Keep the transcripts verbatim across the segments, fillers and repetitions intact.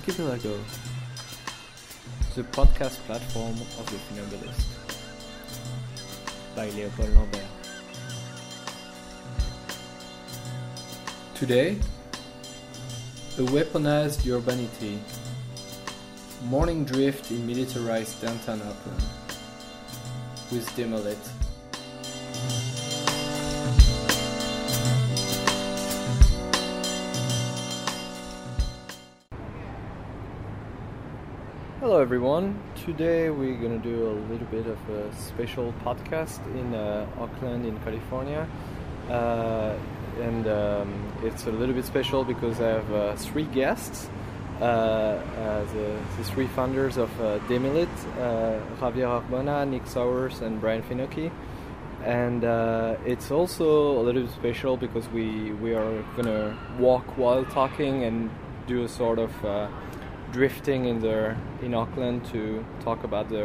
Archipelago, the podcast platform of the Phenomenalist, by Leopold Lambert. Today, a weaponized urbanity, morning drift in militarized downtown Oakland, with Demilit. Hello everyone, today we're going to do a little bit of a special podcast in uh, Oakland in California, uh, and um, it's a little bit special because I have uh, three guests, uh, uh, the, the three founders of uh, Demilit, uh, Javier Arbona, Nick Sowers and Brian Finoki, and uh, it's also a little bit special because we, we are going to walk while talking and do a sort of uh, drifting in the in Oakland to talk about the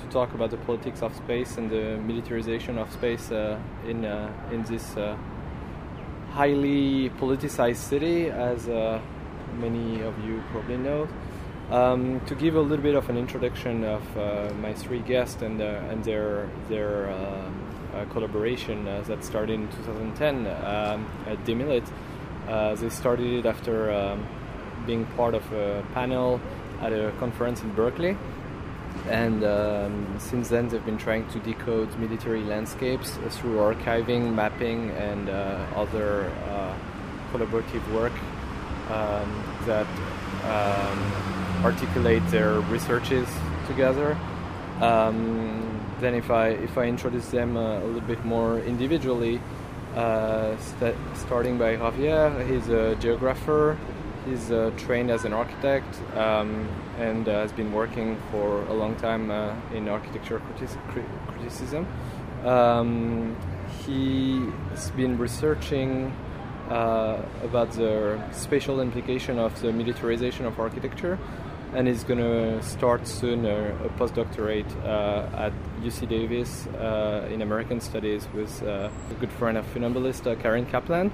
to talk about the politics of space and the militarization of space uh, in uh, in this uh, highly politicized city, as uh, many of you probably know. Um, to give a little bit of an introduction of uh, my three guests and uh, and their their uh, uh, collaboration uh, that started in two thousand ten um, at Demilit. Uh, they started it after. Um, being part of a panel at a conference in Berkeley, and um, since then they've been trying to decode military landscapes through archiving, mapping, and uh, other uh, collaborative work um, that um, articulate their researches together. Um, then, if I if I introduce them uh, a little bit more individually, uh, st- starting by Javier, he's a geographer. He's uh, trained as an architect um, and uh, has been working for a long time uh, in architecture critic- criticism. Um, he's been researching uh, about the spatial implication of the militarization of architecture, and he's going to start soon a, a postdoctorate uh, at U C Davis uh, in American Studies with uh, a good friend of Phenomenalist, uh, Karen Kaplan.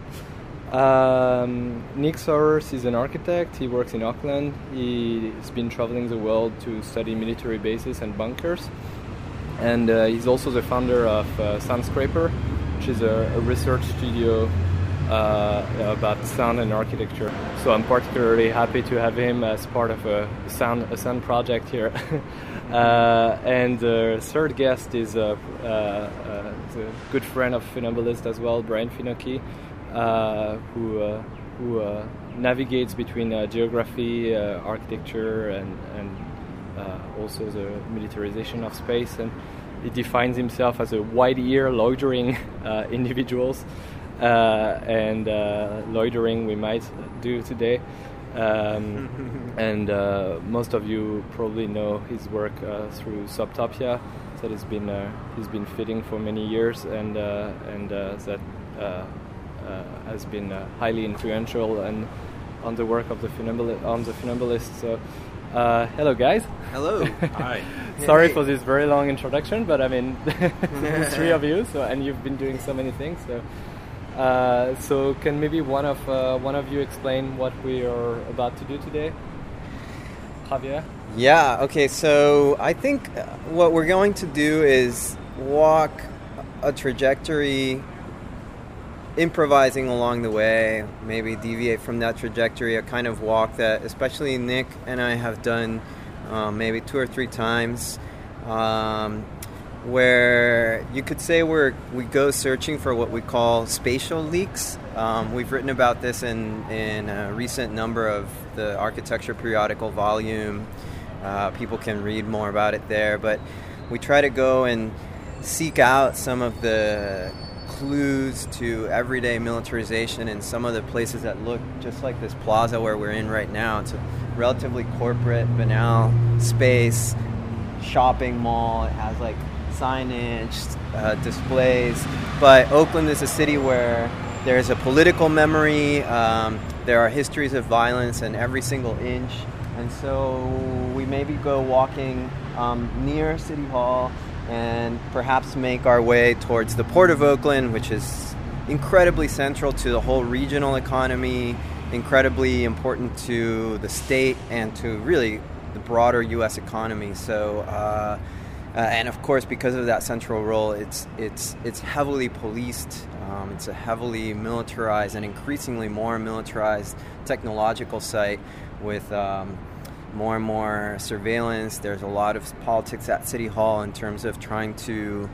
Um, Nick Sowers is an architect. He works in Oakland. He's been traveling the world to study military bases and bunkers. And uh, he's also the founder of uh, Soundscraper, which is a, a research studio uh, about sound and architecture. So I'm particularly happy to have him as part of a sound a sound project here. uh, and the third guest is a, uh, uh, a good friend of Phenomenalist as well, Brian Finoki. Uh, who uh, who uh, navigates between uh, geography, uh, architecture, and and uh, also the militarization of space, and he defines himself as a wide-ear loitering uh, individuals, uh, and uh, loitering we might do today, um, and uh, most of you probably know his work uh, through Subtopia, that has been uh, he's been fitting for many years, and uh, and uh, that. Uh, Uh, has been uh, highly influential and on the work of the Phenomenal- on the Phenomenalists. So, uh, hello guys. Hello. Hi. Sorry hey. for this very long introduction, but I mean, there's three of you, so and you've been doing so many things. So, uh, so can maybe one of uh, one of you explain what we are about to do today, Javier? Yeah. Okay. So I think what we're going to do is walk a trajectory. Improvising along the way, maybe deviate from that trajectory, a kind of walk that especially Nick and I have done um, maybe two or three times, um, where you could say we're, we go searching for what we call spatial leaks. Um, we've written about this in, in a recent number of the Architecture Periodical volume. Uh, people can read more about it there, but we try to go and seek out some of the clues to everyday militarization in some of the places that look just like this plaza where we're in right now. It's a relatively corporate, banal space, shopping mall. It has like signage, uh, displays. But Oakland is a city where there's a political memory. Um, there are histories of violence in every single inch. And so we maybe go walking um, near City Hall and perhaps make our way towards the Port of Oakland, which is incredibly central to the whole regional economy incredibly important to the state and to really the broader U S economy. So, uh, uh, and of course, because of that central role, it's it's it's heavily policed. Um, it's a heavily militarized and increasingly more militarized technological site with um, more and more surveillance. There's a lot of politics at City Hall in terms of trying to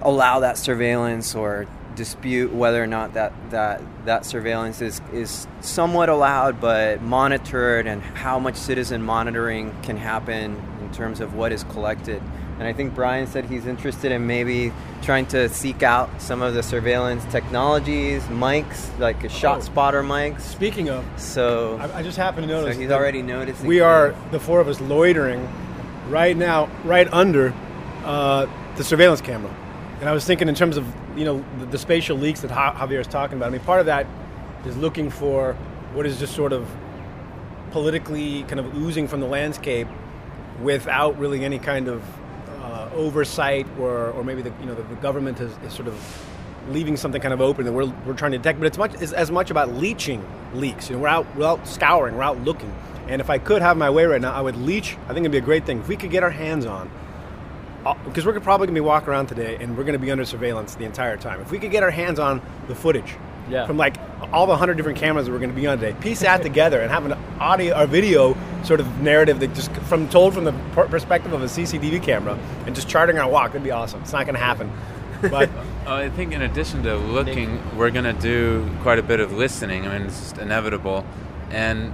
allow that surveillance or dispute whether or not that that that surveillance is is somewhat allowed but monitored, and how much citizen monitoring can happen in terms of what is collected. And I think Brian said he's interested in maybe trying to seek out some of the surveillance technologies, mics, like a ShotSpotter mics. Speaking of, so I, I just happened to notice. So he's already noticing. We are, the four of us, loitering right now, right under uh, the surveillance camera. And I was thinking in terms of, you know, the, the spatial leaks that Javier is talking about. I mean, part of that is looking for what is just sort of politically kind of oozing from the landscape without really any kind of uh, oversight, or, or maybe the, you know, the, the government is, is sort of leaving something kind of open that we're we're trying to detect. But it's much it's as much about leeching leaks. You know, we're out we're out scouring, we're out looking. And if I could have my way right now, I would leech. I think it'd be a great thing if we could get our hands on. Because we're probably going to be walking around today, and we're going to be under surveillance the entire time. If we could get our hands on the footage yeah. from, like, all the hundred different cameras that we're going to be on today, piece that together and have an audio or video sort of narrative that just from told from the perspective of a C C T V camera and just charting our walk, it'd be awesome. It's not going to happen. But uh, I think in addition to looking, we're going to do quite a bit of listening. I mean, it's just inevitable. And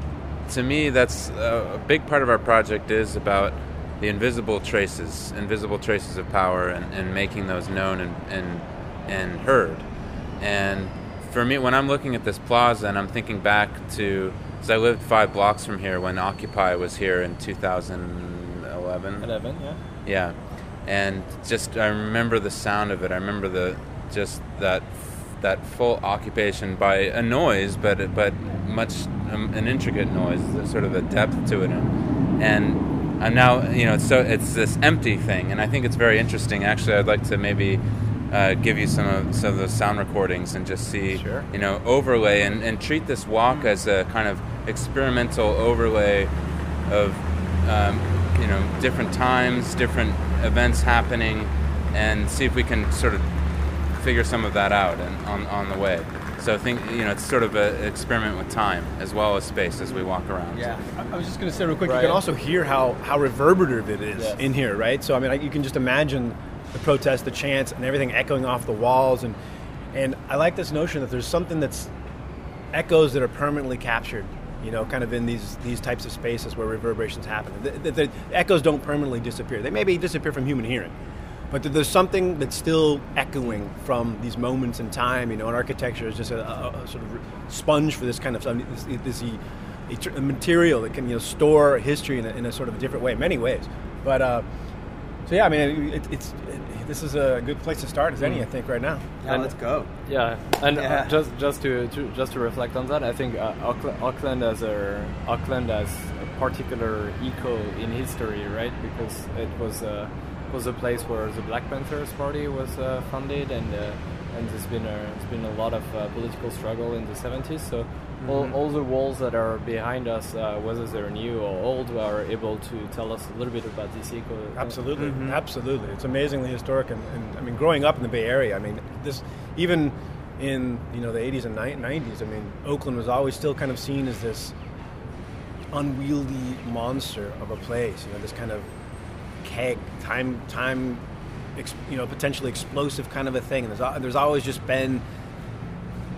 to me, that's uh, a big part of our project is about the invisible traces, invisible traces of power, and, and making those known and, and and heard. And for me, when I'm looking at this plaza and I'm thinking back to, because I lived five blocks from here when Occupy was here in two thousand eleven. eleven, yeah. Yeah, and just I remember the sound of it. I remember the just that that full occupation by a noise, but but much um, an intricate noise, sort of a depth to it, and. and I'm now, you know, so it's this empty thing, and I think it's very interesting. Actually, I'd like to maybe uh, give you some of some of those sound recordings and just see, sure. you know, overlay and, and treat this walk as a kind of experimental overlay of, um, you know, different times, different events happening, and see if we can sort of figure some of that out and on, on the way. So I think, you know, it's sort of an experiment with time as well as space as we walk around. Yeah. I was just going to say real quick, right. You can also hear how, how reverberative it is yes. in here, right? So, I mean, you can just imagine the protest, the chants, and everything echoing off the walls. And and I like this notion that there's something that's echoes that are permanently captured, you know, kind of in these, these types of spaces where reverberations happen. The, the, the echoes don't permanently disappear. They maybe disappear from human hearing. But there's something that's still echoing from these moments in time, you know, and architecture is just a, a, a sort of sponge for this kind of this, this a, a material that can, you know, store history in a, in a sort of a different way, in many ways. But, uh, so yeah, I mean, it, it's, it, this is a good place to start as any, I think, right now. Yeah, and let's go. Yeah, and yeah. Uh, just just to, to just to reflect on that, I think uh, Oakland as a Oakland as a particular echo in history, right? Because it was. Uh, was a place where the Black Panthers Party was uh, founded, and uh, and there's been a there's been a lot of uh, political struggle in the seventies. So mm-hmm. all, all the walls that are behind us, uh, whether they're new or old, are able to tell us a little bit about this eco. Absolutely, mm-hmm. absolutely. It's amazingly historic, and, and I mean, growing up in the Bay Area, I mean, this even in you know the eighties and nineties, I mean, Oakland was always still kind of seen as this unwieldy monster of a place. You know, this kind of keg, time, time, you know, potentially explosive kind of a thing. And there's there's always just been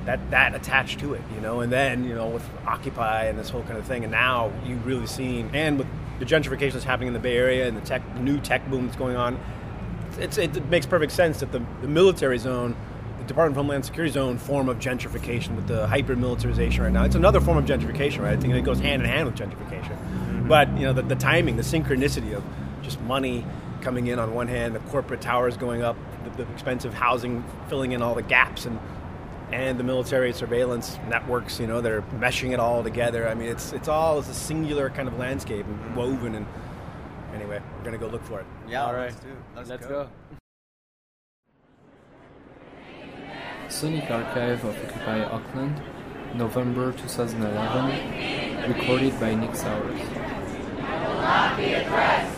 that that attached to it, you know. And then you know with Occupy and this whole kind of thing, and now you've really seen, and with the gentrification that's happening in the Bay Area and the tech, new tech boom that's going on, it's, it, it makes perfect sense that the, the military zone, the Department of Homeland Security zone, form of gentrification with the hyper militarization right now. It's another form of gentrification, right? I think it goes hand in hand with gentrification. Mm-hmm. But you know the, the timing, the synchronicity of just money coming in on one hand, the corporate towers going up, the, the expensive housing filling in all the gaps, and and the military surveillance networks, you know, they're meshing it all together. I mean, it's it's all it's a singular kind of landscape and woven. And anyway, we're gonna go look for it. Yeah, all right, let's do it. Let's, let's go. go. Sonic Archive of Occupy Oakland, November two thousand eleven, recorded by Nick Sowers. I will not be oppressed.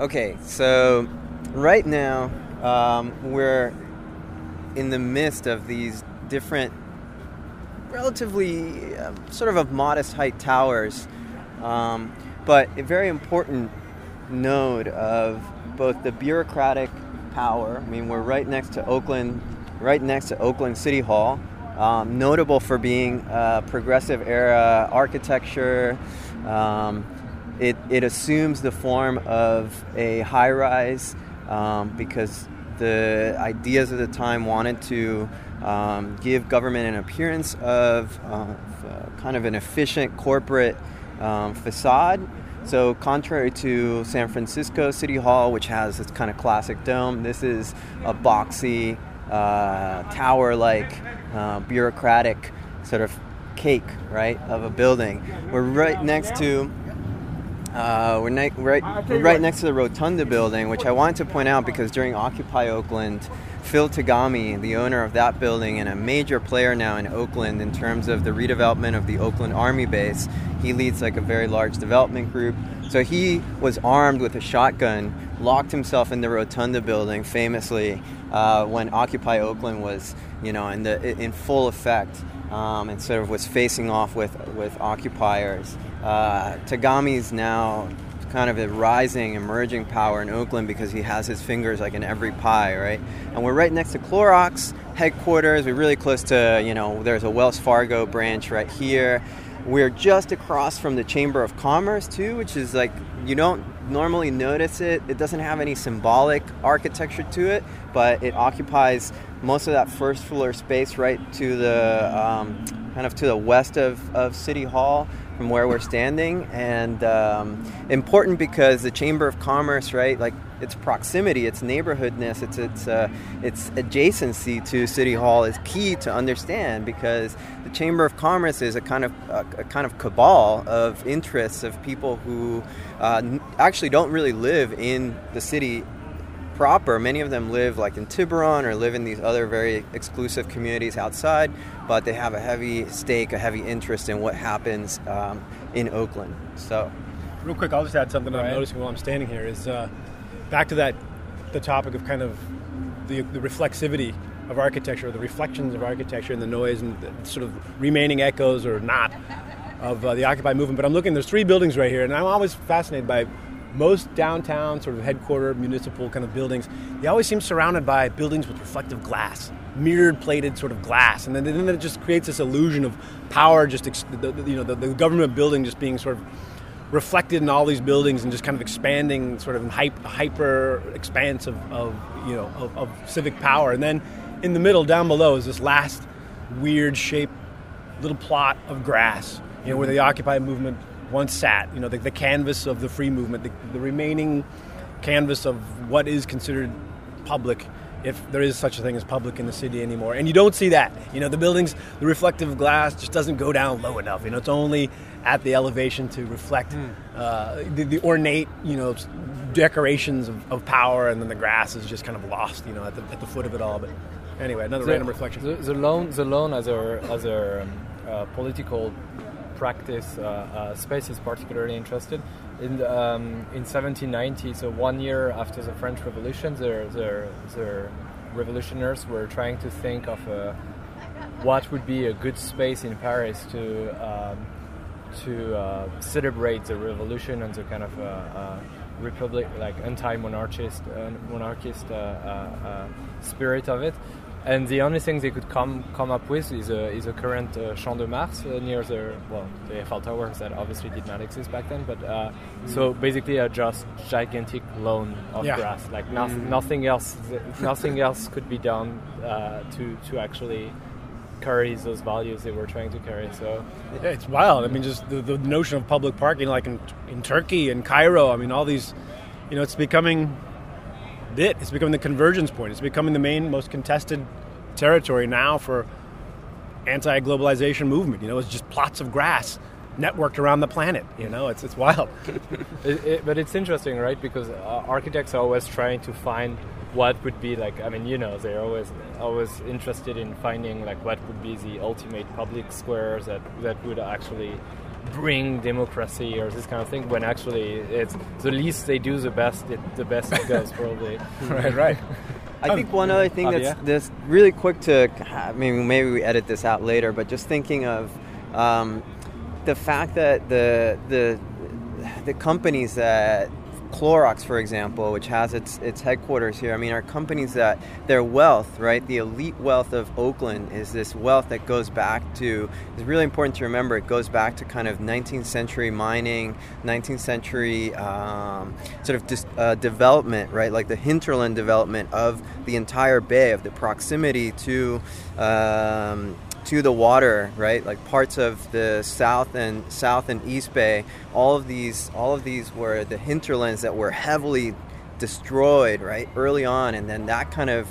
Okay, so right now um, we're in the midst of these different, relatively uh, sort of of modest height towers, um, but a very important node of both the bureaucratic power. I mean, we're right next to Oakland, right next to Oakland City Hall, um, notable for being uh, progressive era architecture. Um, It, it assumes the form of a high-rise um, because the ideas of the time wanted to um, give government an appearance of, uh, of uh, kind of an efficient corporate um, facade. So contrary to San Francisco City Hall, which has its kind of classic dome, this is a boxy, uh, tower-like, uh, bureaucratic sort of cake, right, of a building. We're right next to... Uh, we're, ne- we're right, we're right next to the Rotunda building, which I wanted to point out because during Occupy Oakland, Phil Tagami, the owner of that building and a major player now in Oakland in terms of the redevelopment of the Oakland Army base, he leads like a very large development group. So he was armed with a shotgun, locked himself in the Rotunda building famously uh, when Occupy Oakland was, you know, in the in full effect. Um, and sort of was facing off with with occupiers. Uh, Tagami's now kind of a rising, emerging power in Oakland because he has his fingers like in every pie, right? And we're right next to Clorox headquarters. We're really close to, you know, there's a Wells Fargo branch right here. We're just across from the Chamber of Commerce too, which is like, you don't normally notice it. It doesn't have any symbolic architecture to it, but it occupies most of that first floor space right to the um, kind of to the west of, of City Hall from where we're standing. And um, important because the Chamber of Commerce, right, like its proximity, its neighborhoodness, its its uh, its adjacency to City Hall is key to understand because the Chamber of Commerce is a kind of a, a kind of cabal of interests of people who uh, actually don't really live in the city proper. Many of them live like in Tiburon or live in these other very exclusive communities outside, but they have a heavy stake, a heavy interest in what happens um, in Oakland. So, real quick, I'll just add something that I'm noticing while I'm standing here is uh, back to that the topic of kind of the, the reflexivity of architecture, the reflections of architecture, and the noise and the sort of remaining echoes or not of uh, the Occupy movement. But I'm looking, there's three buildings right here, and I'm always fascinated by. Most downtown sort of headquarter municipal kind of buildings, they always seem surrounded by buildings with reflective glass, mirrored plated sort of glass, and then, then it just creates this illusion of power, just ex- the, you know the, the government building just being sort of reflected in all these buildings and just kind of expanding sort of hyper expanse of, of you know of, of civic power. And then in the middle down below is this last weird shaped little plot of grass, you know, where the Occupy movement once sat, you know, the, the canvas of the free movement, the, the remaining canvas of what is considered public if there is such a thing as public in the city anymore. And you don't see that. You know, the buildings, the reflective glass just doesn't go down low enough. You know, it's only at the elevation to reflect mm. uh, the, the ornate, you know, decorations of, of power, and then the grass is just kind of lost, you know, at the, at the foot of it all. But anyway, another the, random reflection. The, the loan, the loan as a as a um, uh, political practice uh, uh, space is particularly interested. In um, in seventeen ninety, so one year after the French Revolution, the the, the revolutionaries were trying to think of a, what would be a good space in Paris to um, to uh, celebrate the revolution and the kind of uh, uh, republic, like anti-monarchist uh, monarchist uh, uh, uh, spirit of it. And the only thing they could come come up with is a is a current uh, Champ de Mars uh, near the well the Eiffel Tower that obviously did not exist back then. But uh, mm. so basically a just gigantic loan of yeah. grass, like no, mm. nothing else, nothing else could be done uh, to to actually carry those values they were trying to carry. So yeah, it's wild. I mean, just the, the notion of public parking, like in in Turkey and Cairo. I mean, all these, you know, it's becoming. It. It's becoming the convergence point. It's becoming the main, most contested territory now for anti-globalization movement. You know, it's just plots of grass networked around the planet. You know, it's it's wild. it, it, but it's interesting, right? Because uh, architects are always trying to find what would be like. I mean, you know, they're always always interested in finding like what would be the ultimate public square that that would actually bring democracy or this kind of thing, when actually it's the least they do, the best it, the best it goes, probably. right, right. I um, think one other thing that's, uh, yeah. that's really quick to, I mean, maybe we edit this out later, but just thinking of um, the fact that the the the companies that Clorox, for example, which has its its headquarters here, I mean, are companies that their wealth, right, the elite wealth of Oakland is this wealth that goes back to, it's really important to remember, it goes back to kind of nineteenth century mining, nineteenth century um, sort of dis, uh, development, right, like the hinterland development of the entire bay, of the proximity to um, to the water, right? Like parts of the South and South and East Bay, all of these, all of these were the hinterlands that were heavily destroyed, right, early on, and then that kind of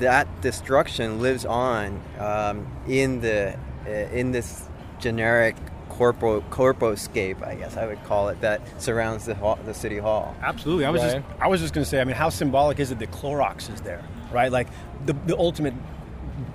that destruction lives on um, in the uh, in this generic corpo corposcape, I guess I would call it, that surrounds the hall, the city hall. Absolutely, I was right. just I was just going to say, I mean, how symbolic is it that Clorox is there, right? Like the the ultimate,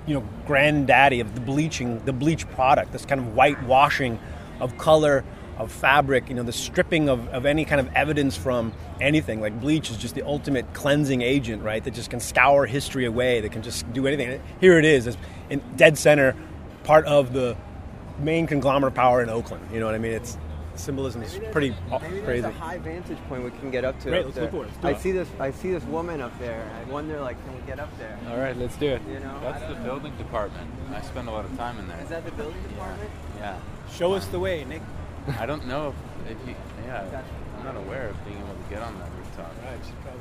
you know, granddaddy of the bleaching, the bleach product, this kind of whitewashing of color, of fabric, you know, the stripping of, of any kind of evidence from anything. Like bleach is just the ultimate cleansing agent, right, that just can scour history away, that can just do anything. Here it is, it's in dead center, part of the main conglomerate power in Oakland. You know what I mean? It's symbolism is pretty crazy. It's a high vantage point we can get up to. Great, up let's there. Look let's I it. see this. I see this woman up there. I wonder, like, can we get up there? All right, let's do it. You know, that's the know. building department. I spend a lot of time in there. Is that the building department? Yeah. yeah. Show um, us the way, Nick. I don't know if, if you. Yeah, gotcha. I'm not aware of being able to get on that rooftop. Right, she's probably.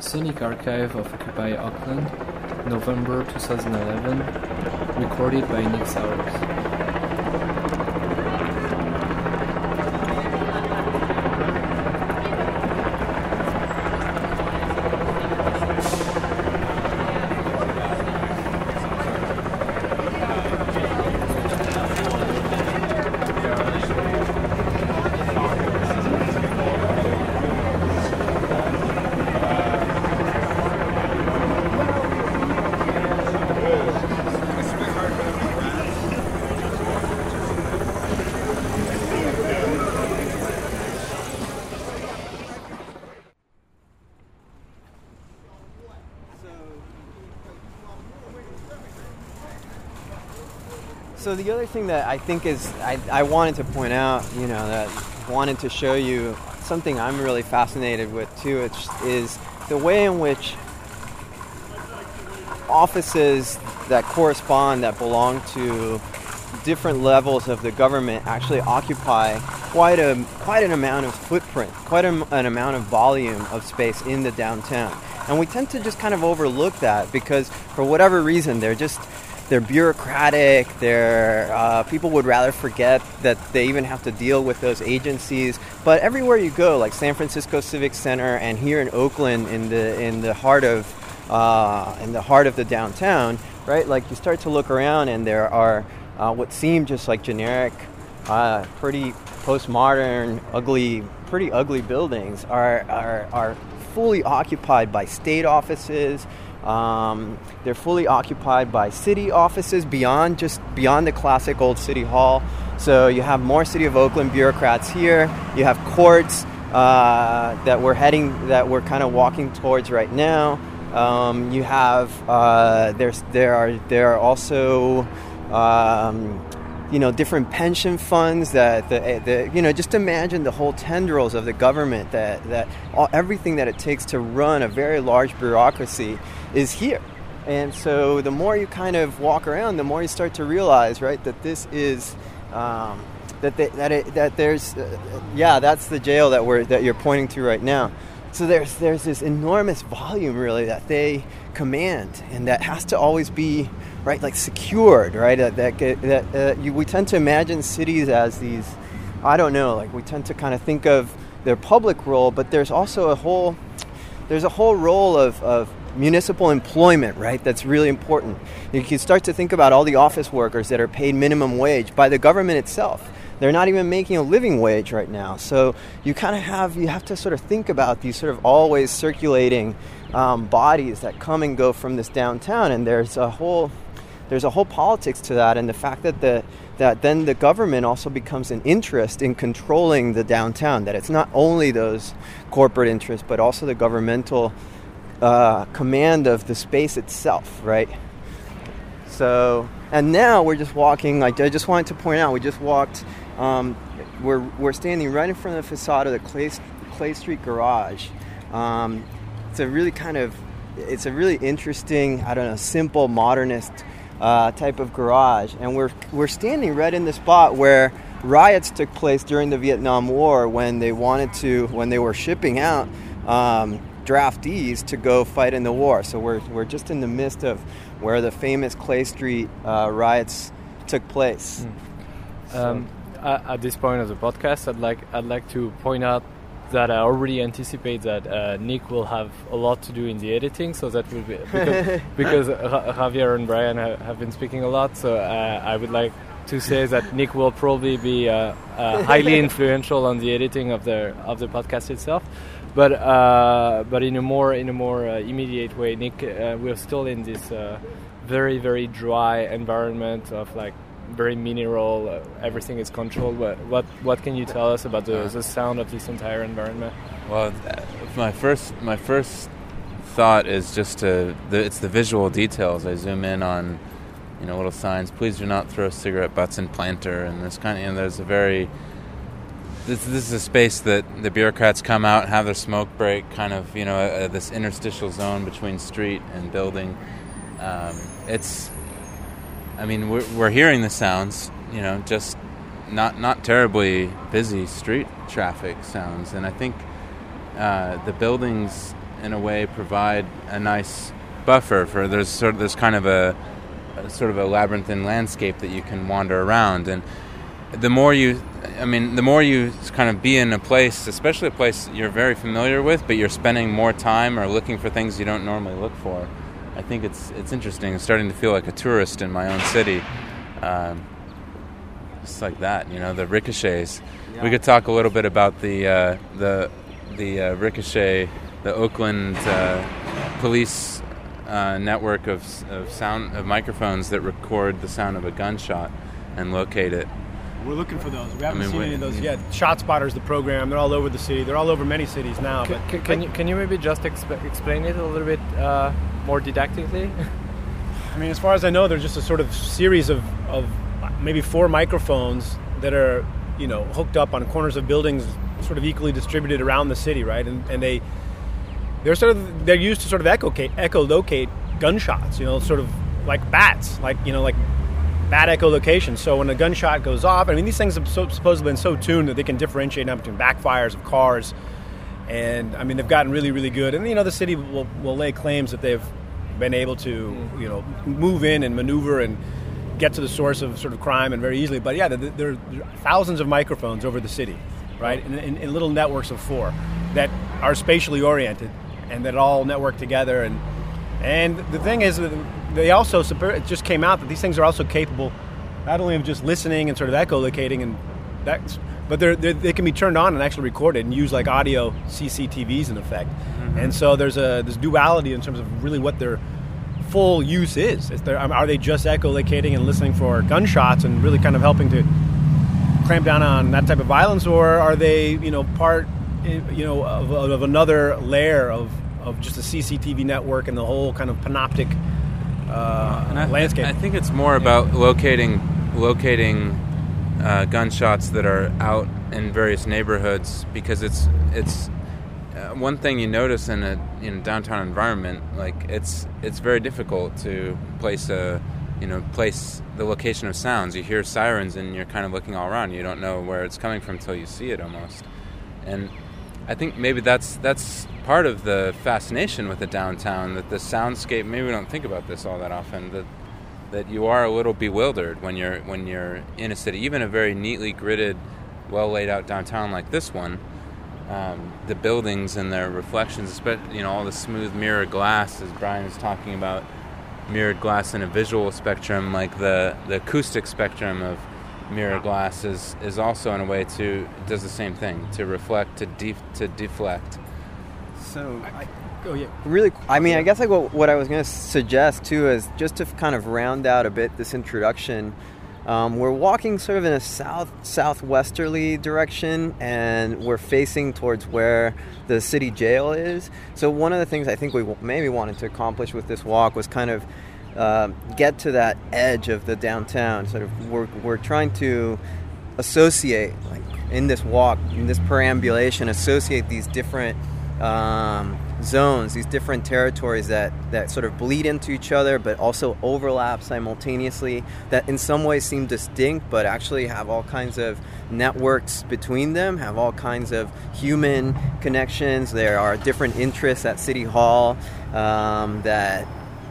Scenic Archive of Occupy Oakland, November twenty eleven, recorded by Nick Sowers. So the other thing that I think is, I, I wanted to point out, you know, that wanted to show you something I'm really fascinated with too, which is the way in which offices that correspond, that belong to different levels of the government, actually occupy quite a quite an amount of footprint, quite a, an amount of volume of space in the downtown. And we tend to just kind of overlook that because for whatever reason, they're just they're bureaucratic, they're, uh, people would rather forget that they even have to deal with those agencies. But everywhere you go, like San Francisco Civic Center and here in Oakland, in the in the heart of uh, in the heart of the downtown, right? Like you start to look around and there are uh, what seem just like generic, uh, pretty postmodern, ugly, pretty ugly buildings are are are fully occupied by state offices. Um, they're fully occupied by city offices beyond just beyond the classic old city hall. So you have more City of Oakland bureaucrats here. You have courts uh, that we're heading, that we're kind of walking towards right now. Um, you have uh, there's there are there are also um, you know different pension funds that the, the you know just imagine the whole tendrils of the government that that all, everything that it takes to run a very large bureaucracy is here. And so the more you kind of walk around, the more you start to realize, right, that this is um, that they, that it, that there's uh, yeah that's the jail that we're that you're pointing to right now. So there's there's this enormous volume really that they command, and that has to always be right like secured, right? That that, that uh, you, we tend to imagine cities as these, I don't know, like we tend to kind of think of their public role, but there's also a whole there's a whole role of of municipal employment, right? That's really important. You can start to think about all the office workers that are paid minimum wage by the government itself. They're not even making a living wage right now. So you kind of have, you have to sort of think about these sort of always circulating um, bodies that come and go from this downtown. And there's a whole, there's a whole politics to that. And the fact that the, that then the government also becomes an interest in controlling the downtown, that it's not only those corporate interests, but also the governmental Uh, command of the space itself, right? So, and now we're just walking, like I just wanted to point out, we just walked, um, we're we're standing right in front of the facade of the Clay, Clay Street Garage. Um, it's a really kind of, it's a really interesting, I don't know, simple, modernist uh, type of garage. And we're we're standing right in the spot where riots took place during the Vietnam War when they wanted to, when they were shipping out um, draftees to go fight in the war. So we're we're just in the midst of where the famous Clay Street uh, riots took place. Mm. So. Um, at this point of the podcast, I'd like I'd like to point out that I already anticipate that uh, Nick will have a lot to do in the editing, so that will be because, because Javier and Brian have been speaking a lot. So uh, I would like to say that Nick will probably be uh, uh, highly influential on the editing of the of the podcast itself. But uh, but in a more in a more uh, immediate way, Nick, uh, we're still in this uh, very very dry environment of like very mineral. Uh, everything is controlled. What what what can you tell us about the, the sound of this entire environment? Well, my first my first thought is just to the, it's the visual details. I zoom in on you know little signs. Please do not throw cigarette butts in planter. And this kind of and there's a very This, this is a space that the bureaucrats come out and have their smoke break, kind of, you know, uh, this interstitial zone between street and building. Um, it's, I mean, we're, we're hearing the sounds, you know, just not not terribly busy street traffic sounds. And I think uh, the buildings, in a way, provide a nice buffer for there's sort of there's kind of a, a sort of a labyrinthine landscape that you can wander around. And the more you, I mean, the more you kind of be in a place, especially a place you're very familiar with, but you're spending more time or looking for things you don't normally look for. I think it's it's interesting. I'm starting to feel like a tourist in my own city. Um, just like that, you know, the ricochets. Yeah. We could talk a little bit about the uh, the the uh, ricochet, the Oakland uh, police uh, network of of sound of microphones that record the sound of a gunshot and locate it. We're looking for those. We haven't I mean, seen we, any of those yeah. yet. ShotSpotter's the program. They're all over the city. They're all over many cities now. C- but c- can, you, can you maybe just exp- explain it a little bit uh, more didactically? I mean, as far as I know, they're just a sort of series of, of maybe four microphones that are, you know, hooked up on corners of buildings, sort of equally distributed around the city, right? And, and they they're sort of they're used to sort of echolocate, echolocate gunshots, you know, sort of like bats, like you know, like. Bad echolocation. So when a gunshot goes off, I mean, these things have so, supposedly been so tuned that they can differentiate now between backfires of cars. And, I mean, they've gotten really, really good. And, you know, the city will, will lay claims that they've been able to, you know, move in and maneuver and get to the source of sort of crime and very easily. But yeah, there, there are thousands of microphones over the city, right? In, in, in little networks of four that are spatially oriented and that all network together. And and the thing is, they also, it just came out that these things are also capable not only of just listening and sort of echolocating and that, but they're, they're, they can be turned on and actually recorded and used like audio C C T Vs in effect. Mm-hmm. And so there's a this duality in terms of really what their full use is. Is there, are they just echolocating and listening for gunshots and really kind of helping to clamp down on that type of violence, or are they, you know, part, you know, of, of another layer of, of just a C C T V network and the whole kind of panoptic uh, and I th- landscape? I think it's more about locating locating. Uh, gunshots that are out in various neighborhoods, because it's it's uh, one thing you notice in a in a downtown environment, like it's it's very difficult to place a you know place the location of sounds. You hear sirens and you're kind of looking all around. You don't know where it's coming from until you see it almost. And I think maybe that's that's part of the fascination with the downtown, that the soundscape. Maybe we don't think about this all that often. That that you are a little bewildered when you're when you're in a city, even a very neatly gridded, well laid out downtown like this one. Um, the buildings and their reflections, you know, all the smooth mirror glass, as Brian was talking about, mirrored glass in a visual spectrum, like the, the acoustic spectrum of mirror glass is, is also in a way to does the same thing, to reflect, to def, to deflect. So. I- Oh, yeah. Really, I mean, I guess like what, what I was going to suggest too is just to kind of round out a bit this introduction. Um, we're walking sort of in a south southwesterly direction, and we're facing towards where the city jail is. So one of the things I think we maybe wanted to accomplish with this walk was kind of uh, get to that edge of the downtown. Sort of, we're we're trying to associate, like in this walk, in this perambulation, associate these different. Um, zones, these different territories that, that sort of bleed into each other but also overlap simultaneously, that in some ways seem distinct but actually have all kinds of networks between them, have all kinds of human connections. There are different interests at City Hall um, that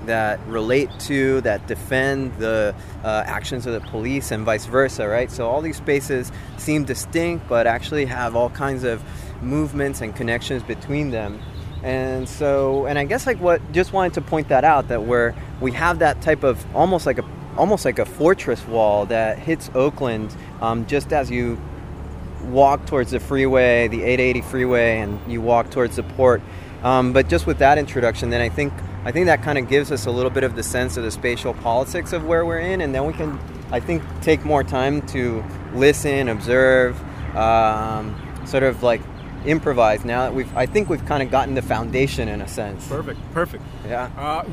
that relate to, that defend the uh, actions of the police and vice versa, right? So all these spaces seem distinct but actually have all kinds of movements and connections between them. And so, and I guess like what, just wanted to point that out, that where we have that type of almost like a almost like a fortress wall that hits Oakland um, just as you walk towards the freeway, the eight eighty freeway, and you walk towards the port. Um, but just with that introduction, then I think I think that kind of gives us a little bit of the sense of the spatial politics of where we're in, and then we can, I think, take more time to listen, observe, um, sort of like. Improvise now that we've I think we've kind of gotten the foundation in a sense. Perfect perfect yeah uh,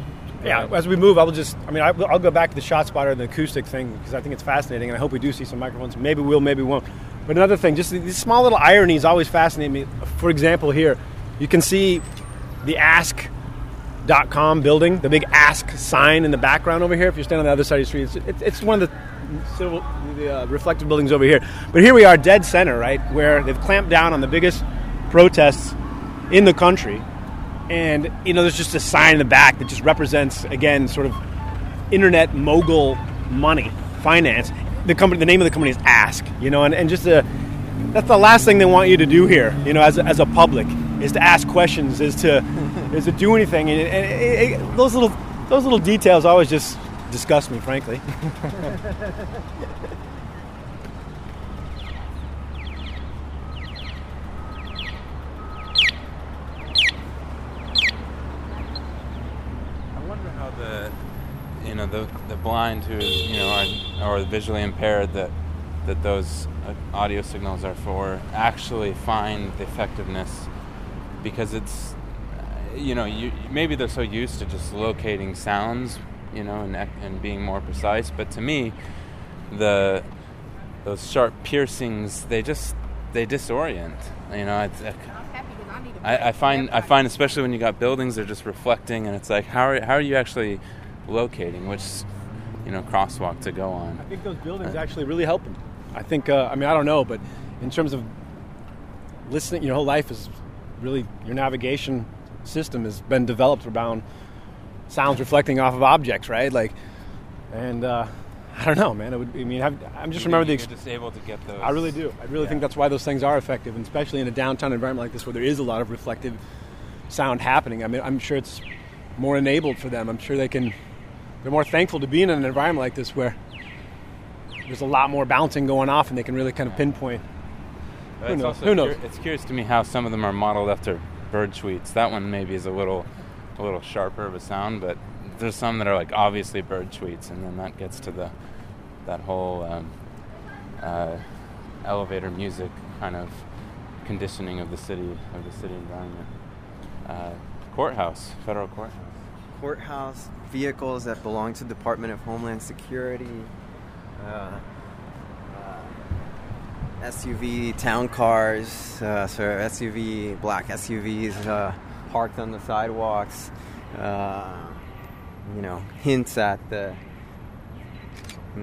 yeah as we move, I will just I mean I, I'll go back to the ShotSpotter and the acoustic thing, because I think it's fascinating, and I hope we do see some microphones. Maybe we'll, maybe won't. But another thing, just these small little ironies always fascinate me. For example, here you can see the ask dot com building, the big ask sign in the background over here. If you're standing on the other side of the street, it's, it's, it's one of the civil, the uh, reflective buildings over here. But here we are, dead center, right, where they've clamped down on the biggest protests in the country, and you know there's just a sign in the back that just represents, again, sort of internet mogul money, finance. The company, the name of the company is Ask, you know, and, and just a, that's the last thing they want you to do here, you know, as a, as a public, is to ask questions, is to is to do anything, and, and it, it, those little those little details always just disgust me, frankly. You know, the the blind who, you know, are, or the visually impaired that that those audio signals are for, actually find the effectiveness, because it's, you know, you maybe they're so used to just locating sounds, you know, and and being more precise. But to me, the those sharp piercings, they just they disorient. You know, it's. It, I, I find I find especially when you got buildings, they're just reflecting, and it's like how are, how are you actually locating which, you know, crosswalk to go on. I think those buildings actually really help them. I think, uh, I mean, I don't know, but in terms of listening, your whole life is really, your navigation system has been developed around sounds reflecting off of objects, right? Like, and uh, I don't know, man. It would. I mean, I've, I'm just you remember the. Ex- just able to get those. I really do. I really yeah. think that's why those things are effective, and especially in a downtown environment like this, where there is a lot of reflective sound happening. I mean, I'm sure it's more enabled for them. I'm sure they can. They're more thankful to be in an environment like this where there's a lot more bouncing going off, and they can really kind of pinpoint. Who it's knows? Also, Who knows? It's curious to me how some of them are modeled after bird tweets. That one maybe is a little, a little sharper of a sound, but there's some that are like obviously bird tweets, and then that gets to the that whole um, uh, elevator music kind of conditioning of the city of the city environment. Uh, courthouse, federal courthouse, courthouse vehicles that belong to the Department of Homeland Security. Uh, S U V town cars, uh, so S U V, black S U Vs uh, parked on the sidewalks, uh, you know, hints at the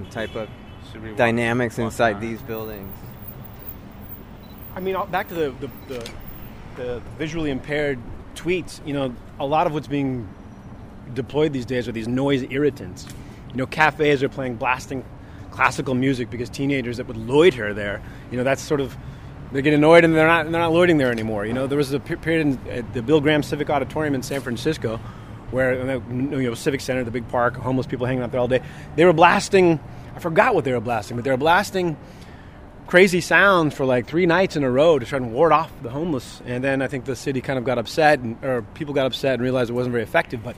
type of dynamics walk, walk inside around. These buildings. I mean, back to the, the, the, the visually impaired tweets, you know, a lot of what's being deployed these days are these noise irritants. You know, cafes are playing blasting classical music because teenagers that would loiter there, you know, that's sort of, they get annoyed and they're not they're not loitering there anymore. You know, there was a period in, at the Bill Graham Civic Auditorium in San Francisco where, you know, Civic Center, the big park, homeless people hanging out there all day. They were blasting, I forgot what they were blasting, but they were blasting crazy sounds for like three nights in a row to try and ward off the homeless. And then I think the city kind of got upset, and, or people got upset and realized it wasn't very effective. But,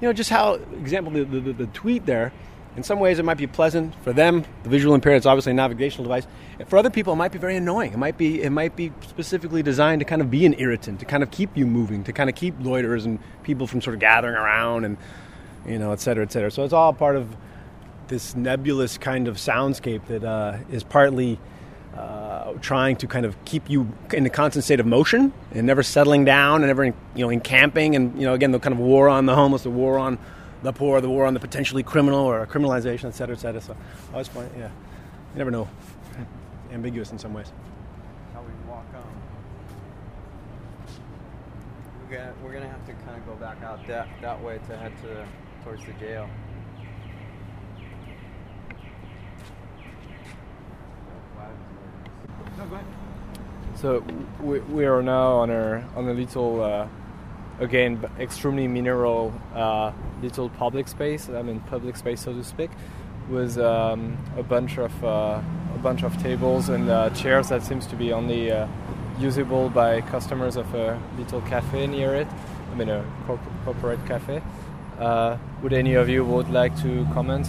you know, just how, example, the, the, the tweet there, in some ways, it might be pleasant for them. The visual impaired is obviously a navigational device. For other people, it might be very annoying. It might be it might be specifically designed to kind of be an irritant, to kind of keep you moving, to kind of keep loiterers and people from sort of gathering around, and you know, et cetera, et cetera. So it's all part of this nebulous kind of soundscape that uh, is partly uh, trying to kind of keep you in a constant state of motion and never settling down, and never you know encamping, and you know again the kind of war on the homeless, the war on the poor, the war on the potentially criminal, or criminalization, et cetera, et cetera. So always fun, yeah. You never know. Ambiguous in some ways. How we walk on. We're gonna we're gonna have to kind of go back out that that way to head to towards the jail. No, go ahead. So we we are now on our on a little. Uh, Again, extremely mineral, uh, little public space. I mean, public space, so to speak, with um, a bunch of uh, a bunch of tables and uh, chairs that seems to be only uh, usable by customers of a little cafe near it. I mean, a corp- corporate cafe. Uh, would any of you would like to comment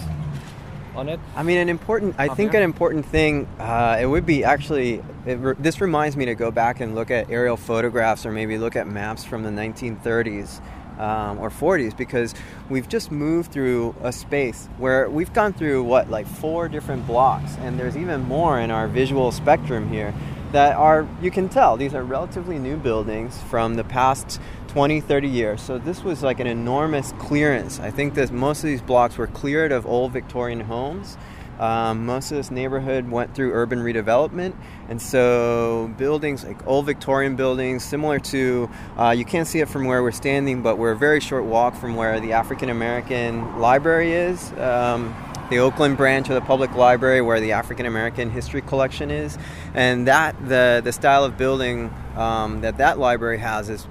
on it? I mean, an important. I think an important thing. Uh, it would be actually. It re- this reminds me to go back and look at aerial photographs, or maybe look at maps from the nineteen thirties um, or forties, because we've just moved through a space where we've gone through what, like four different blocks, and there's even more in our visual spectrum here that are. You can tell these are relatively new buildings from the past twenty, thirty years. So this was like an enormous clearance. I think that most of these blocks were cleared of old Victorian homes. Um, most of this neighborhood went through urban redevelopment. And so buildings, like old Victorian buildings, similar to, uh, you can't see it from where we're standing, but we're a very short walk from where the African American Library is, um, the Oakland branch of the public library where the African American history collection is. And that the, the style of building um, that that library has is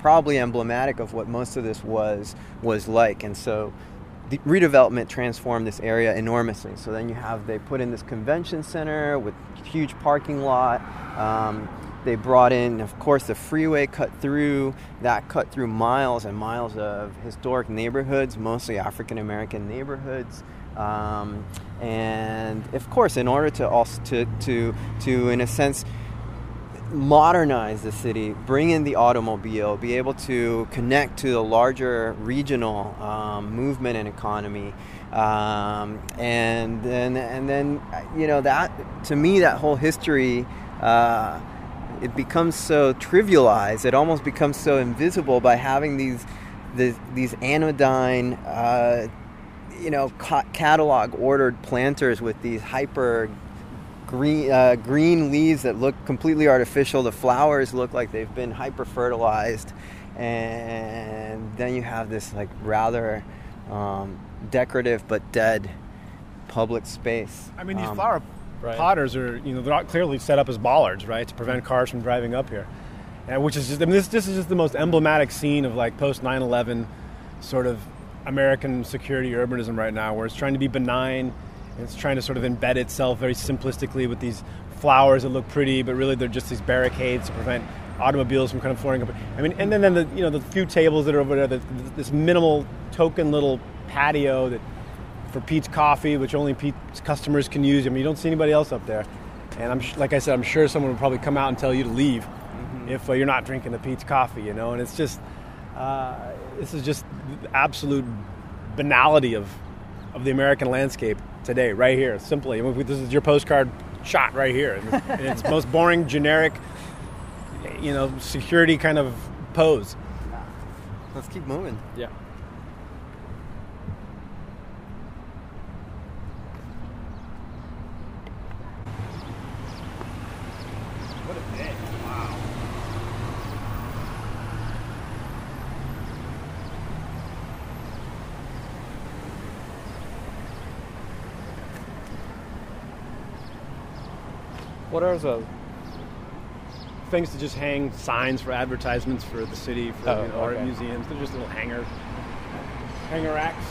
probably emblematic of what most of this was was like. And so the redevelopment transformed this area enormously. So then you have, they put in this convention center with huge parking lot. Um, they brought in, of course, the freeway cut through. That cut through miles and miles of historic neighborhoods, mostly African-American neighborhoods. Um, and of course, in order to also to to, to in a sense, modernize the city, bring in the automobile, be able to connect to the larger regional um, movement and economy, um, and then and then you know that to me that whole history uh, it becomes so trivialized, it almost becomes so invisible by having these these, these anodyne uh, you know ca- catalog ordered planters with these hyper. Green, uh, green leaves that look completely artificial. The flowers look like they've been hyper-fertilized, And then you have this like rather um, decorative but dead public space. I mean, these um, flower right. potters are, you know, they're not clearly set up as bollards, right, to prevent cars from driving up here. And which is just, I mean, this this is just the most emblematic scene of like post nine eleven sort of American security urbanism right now, where it's trying to be benign and it's trying to sort of embed itself very simplistically with these flowers that look pretty, but really they're just these barricades to prevent automobiles from kind of flooring up. I mean, and then, then the, you know, the few tables that are over there, the, this minimal token little patio that for Pete's Coffee, which only Pete's customers can use. I mean, you don't see anybody else up there. And I'm like I said, I'm sure someone would probably come out and tell you to leave mm-hmm. if uh, you're not drinking the Pete's Coffee, you know. And it's just, uh, this is just the absolute banality of of the American landscape today, right here, simply. This is your postcard shot right here. And it's most boring, generic, you know, security kind of pose. Yeah. Let's keep moving. Yeah. What a day. Wow. What are those? Things to just hang signs for advertisements for the city, for oh, you know, okay. art museums. They're just little hangers, hanger racks.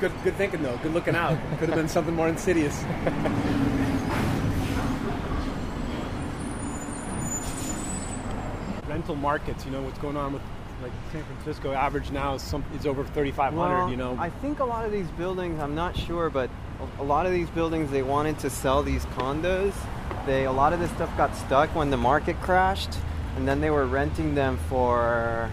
Good, good thinking though. Good looking out. Could have been something more insidious. Rental markets. You know what's going on with like San Francisco? Average now is some is over thirty-five hundred. Well, you know. I think a lot of these buildings. I'm not sure, but a lot of these buildings they wanted to sell these condos. They, a lot of this stuff got stuck when the market crashed, and then they were renting them for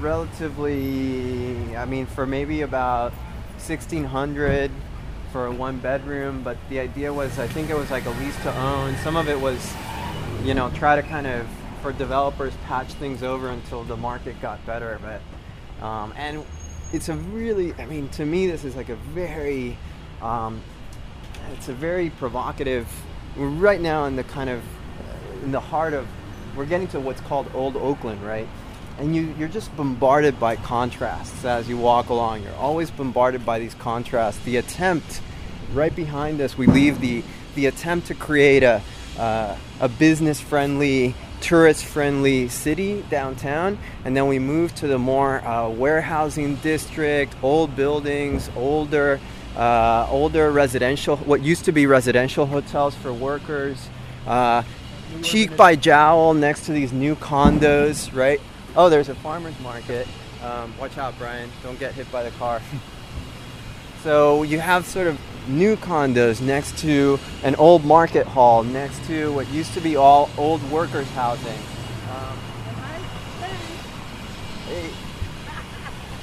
relatively, I mean, for maybe about sixteen hundred for a one bedroom. But the idea was, I think it was like a lease to own. Some of it was, you know, try to kind of, for developers, patch things over until the market got better. But, um, and it's a really, I mean, to me, this is like a very, um, it's a very provocative. We're right now in the kind of, in the heart of, we're getting to what's called Old Oakland, right? And you, you're just bombarded by contrasts as you walk along. You're always bombarded by these contrasts. The attempt, right behind us, we leave the, the attempt to create a, uh, a business-friendly, tourist-friendly city downtown, and then we move to the more uh, warehousing district, old buildings, older Uh, older residential, what used to be residential hotels for workers, uh, cheek by jowl next to these new condos, right? Oh, there's a farmer's market. Um, watch out, Brian. Don't get hit by the car. So you have sort of new condos next to an old market hall, next to what used to be all old workers' housing. Um, hey.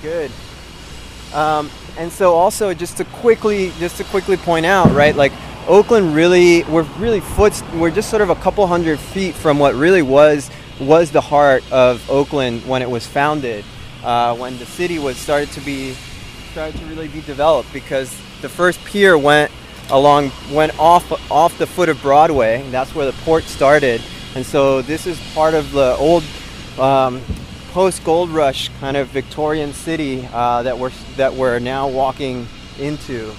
Good. Um, and so also just to quickly just to quickly point out, right, like Oakland really, we're really foot, we're just sort of a couple hundred feet from what really was was the heart of Oakland when it was founded, uh, when the city was started to be started to really be developed, because the first pier went along went off off the foot of Broadway, and that's where the port started. And so this is part of the old um, post-Gold Rush kind of Victorian city uh, that we're that we're now walking into,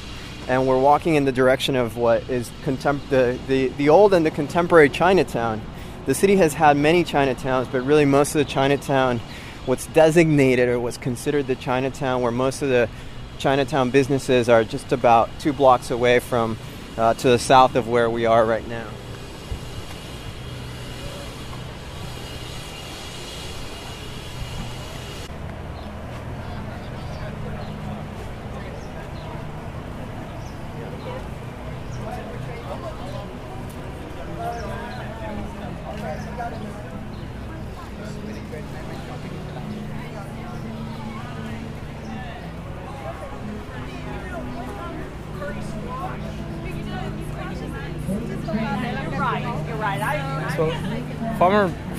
and we're walking in the direction of what is contem- the, the, the old and the contemporary Chinatown. The city has had many Chinatowns, but really most of the Chinatown, what's designated or what's considered the Chinatown, where most of the Chinatown businesses are just about two blocks away from uh, to the south of where we are right now.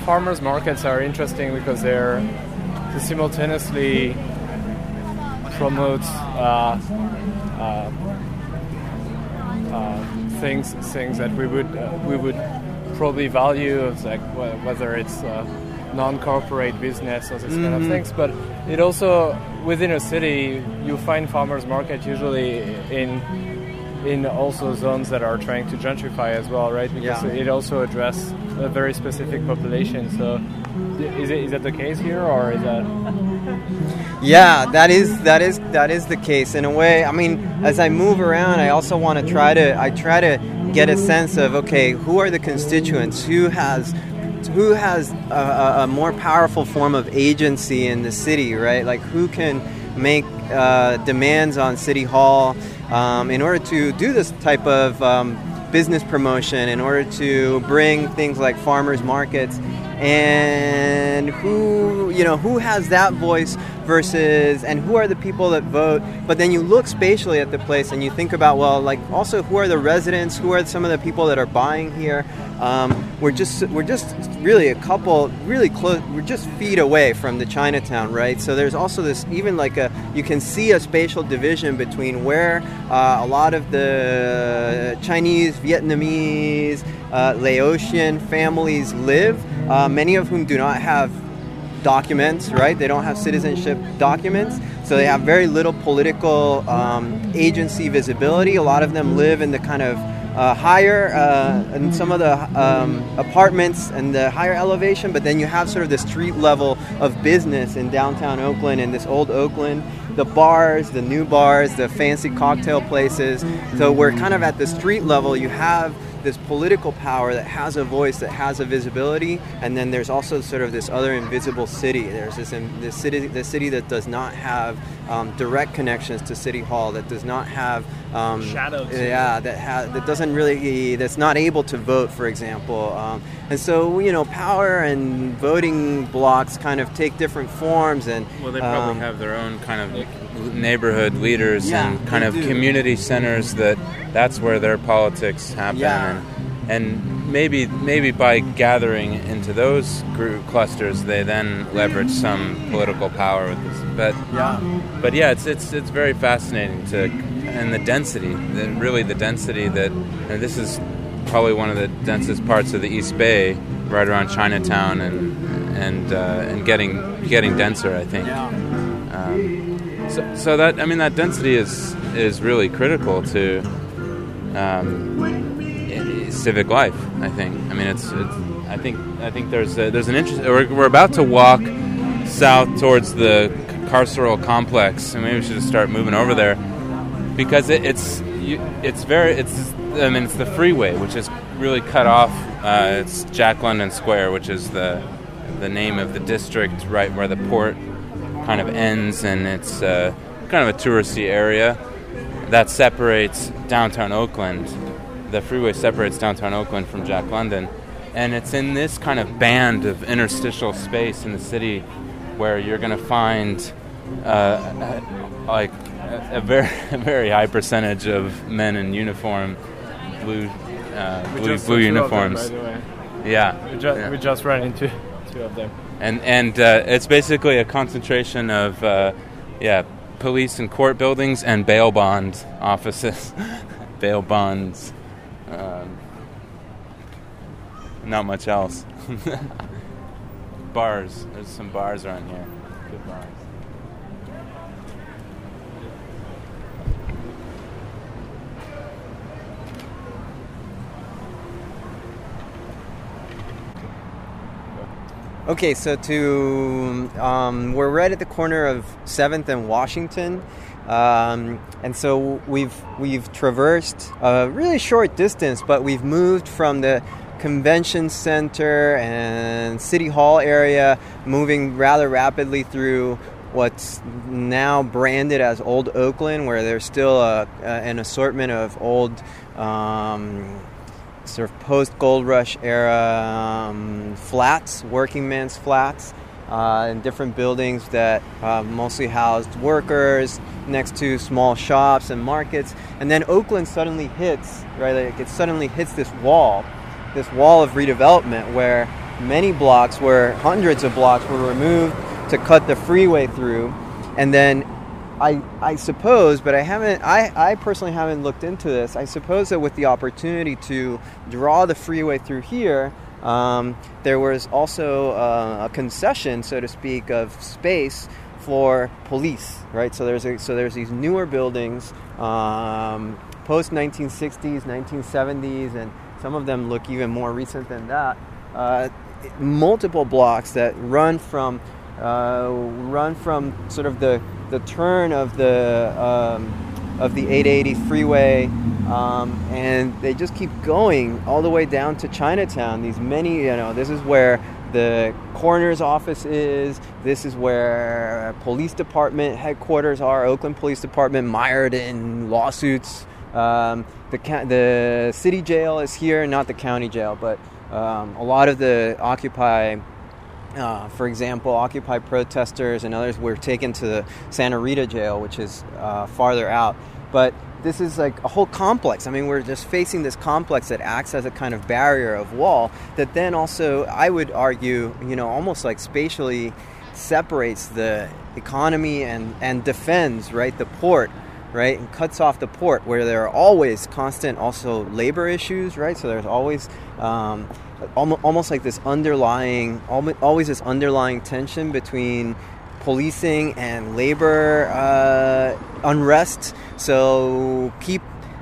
Farmers markets are interesting because they're they simultaneously promote uh, uh, uh, things things that we would uh, we would probably value, like whether it's uh, non-corporate business or this mm-hmm. kind of things. But it also, within a city, you find farmers market usually in in also zones that are trying to gentrify as well, right? Because yeah. it also addresses a very specific population. So is it, is that the case here, or is that... Yeah, that is that is that is the case in a way. I mean, as I move around, I also want to try to I try to get a sense of, okay, who are the constituents? Who has who has a, a more powerful form of agency in the city, right? Like, who can make uh, demands on City Hall um, in order to do this type of um, business promotion, in order to bring things like farmers markets. And who, you know, who has that voice versus, and who are the people that vote? But then you look spatially at the place and you think about, well, like, also who are the residents? Who are some of the people that are buying here? Um, we're just, we're just really a couple, really close. We're just feet away from the Chinatown, right? So there's also this, even like a, you can see a spatial division between where uh, a lot of the Chinese, Vietnamese, uh, Laotian families live. Uh, many of whom do not have documents, right? They don't have citizenship documents, so they have very little political um, agency visibility. A lot of them live in the kind of uh, higher, uh, in some of the um, apartments and the higher elevation, but then you have sort of the street level of business in downtown Oakland and this old Oakland. The bars, the new bars, the fancy cocktail places. So we're kind of at the street level. You have this political power that has a voice, that has a visibility, and then there's also sort of this other invisible city. There's this, this city, the city that does not have um, direct connections to City Hall, that does not have um, shadows. Yeah, that ha- that doesn't really, that's not able to vote, for example. Um, and so, you know, power and voting blocks kind of take different forms. And well, they probably um, have their own kind of neighborhood leaders yeah, and kind of do. community centers that that's where their politics happen yeah. and, and maybe maybe by gathering into those group clusters they then leverage some political power with this. But yeah, but yeah it's it's it's very fascinating to and the density the, really the density that and this is probably one of the densest parts of the East Bay, right around Chinatown and and uh, and getting getting denser, I think. Yeah. Um, So, so that I mean that density is is really critical to um, civic life. I think. I mean, it's. it's I think. I think there's a, there's an interest. We're, we're about to walk south towards the carceral complex, and maybe we should just start moving over there because it, it's you, it's very it's. I mean, it's the freeway, which is really cut off. Uh, it's Jack London Square, which is the the name of the district, right where the port kind of ends, and it's uh, kind of a touristy area that separates downtown Oakland. The freeway separates downtown Oakland from Jack London, and it's in this kind of band of interstitial space in the city where you're going to find uh, like a very, a very high percentage of men in uniform, blue, uh, blue, blue uniforms. Them, by the way. Yeah, we just, yeah, we just ran into two of them. And and uh, it's basically a concentration of, uh, yeah, police and court buildings and bail bond offices. Bail bonds. Um, not much else. Bars. There's some bars around here. Good bars. Okay, so to um, we're right at the corner of seventh and Washington, um, and so we've we've traversed a really short distance, but we've moved from the convention center and City Hall area, moving rather rapidly through what's now branded as Old Oakland, where there's still a, a, an assortment of old. Um, sort of post-Gold Rush era um, flats, working men's flats, uh, in different buildings that uh, mostly housed workers next to small shops and markets. And then Oakland suddenly hits, right, like it suddenly hits this wall, this wall of redevelopment where many blocks, where hundreds of blocks were removed to cut the freeway through. And then I, I suppose, but I haven't, I, I personally haven't looked into this. I suppose that with the opportunity to draw the freeway through here, Um, there was also uh, a concession, so to speak, of space for police, right? So there's a, so there's these newer buildings, um, post nineteen sixties, nineteen seventies, and some of them look even more recent than that. Uh, multiple blocks that run from uh, run from sort of the the turn of the um, of the eight eighty freeway, um, and they just keep going all the way down to Chinatown. These many, you know, this is where the coroner's office is. This is where police department headquarters are. Oakland Police Department mired in lawsuits. Um, the the city jail is here, not the county jail. But um, a lot of the Occupy, uh, for example, Occupy protesters and others were taken to the Santa Rita Jail, which is uh, farther out. But this is like a whole complex. I mean, we're just facing this complex that acts as a kind of barrier of wall that then also, I would argue, you know, almost like spatially separates the economy and, and defends, right, the port, right, and cuts off the port where there are always constant also labor issues, right? So there's always um, almost like this underlying, always this underlying tension between policing and labor uh, unrest. So keep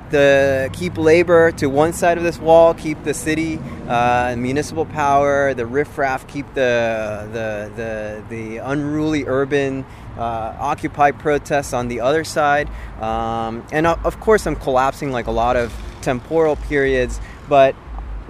the keep labor to one side of this wall, keep the city uh, and municipal power, the riffraff, keep the the the, the unruly urban uh, Occupy protests on the other side. Um, and of course, I'm collapsing like a lot of temporal periods, but.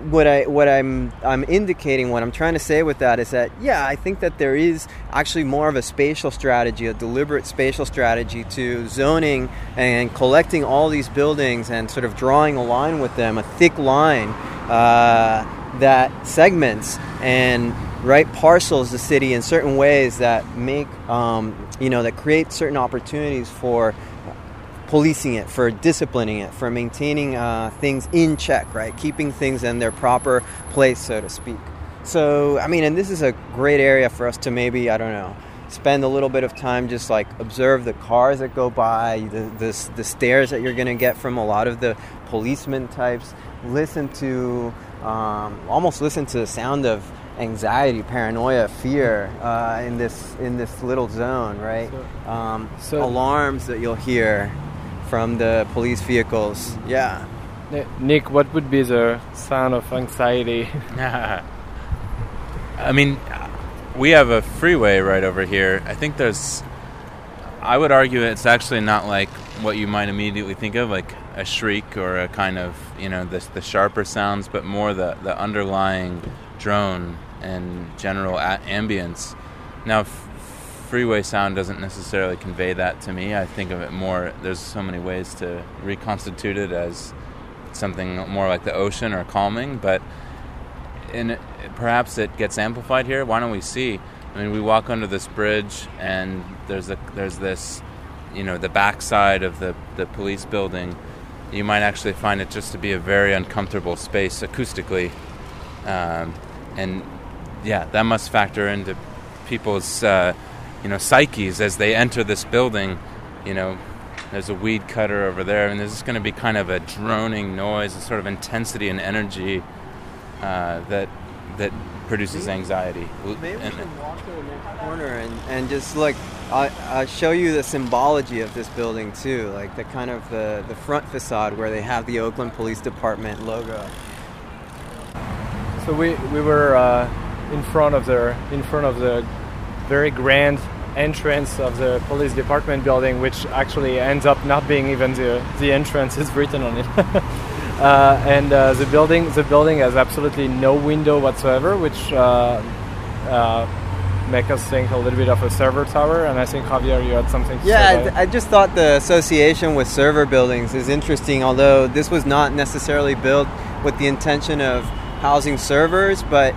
What I what I'm I'm indicating, what I'm trying to say with that is that, yeah, I think that there is actually more of a spatial strategy, a deliberate spatial strategy to zoning and collecting all these buildings and sort of drawing a line with them, a thick line uh, that segments and right parcels the city in certain ways that make um, you know that create certain opportunities for policing it, for disciplining it, for maintaining uh, things in check, right? Keeping things in their proper place, so to speak. So, I mean, and this is a great area for us to maybe, I don't know, spend a little bit of time just like observe the cars that go by, the the, the stares that you're going to get from a lot of the policeman types. Listen to, um, almost listen to the sound of anxiety, paranoia, fear uh, in this in this little zone, right? So, um, so alarms that you'll hear from the police vehicles. Yeah. Nick, what would be the sound of anxiety? I mean, we have a freeway right over here. I think there's, I would argue it's actually not like what you might immediately think of, like a shriek or a kind of, you know, the, the sharper sounds, but more the, the underlying drone and general a- ambience. Now, if, freeway sound doesn't necessarily convey that to me. I think of it more, there's so many ways to reconstitute it as something more like the ocean or calming, but in, perhaps it gets amplified here. Why don't we see? I mean, we walk under this bridge and there's a, there's this, you know, the backside of the, the police building. You might actually find it just to be a very uncomfortable space acoustically. Um, and yeah, that must factor into people's... Uh, you know, psyches as they enter this building. You know, there's a weed cutter over there, and there's just going to be kind of a droning noise, a sort of intensity and energy uh, that that produces anxiety. Maybe and, we can walk to the next corner and, and just like I, I show you the symbology of this building too, like the kind of the, the front facade where they have the Oakland Police Department logo. So we we were uh, in front of the in front of the very grand entrance of the police department building, which actually ends up not being even the the entrance is written on it. uh, and uh, the building the building has absolutely no window whatsoever, which uh, uh, make us think a little bit of a server tower. And I think, Javier, you had something to yeah, say about I, it. I just thought the association with server buildings is interesting, although this was not necessarily built with the intention of housing servers, but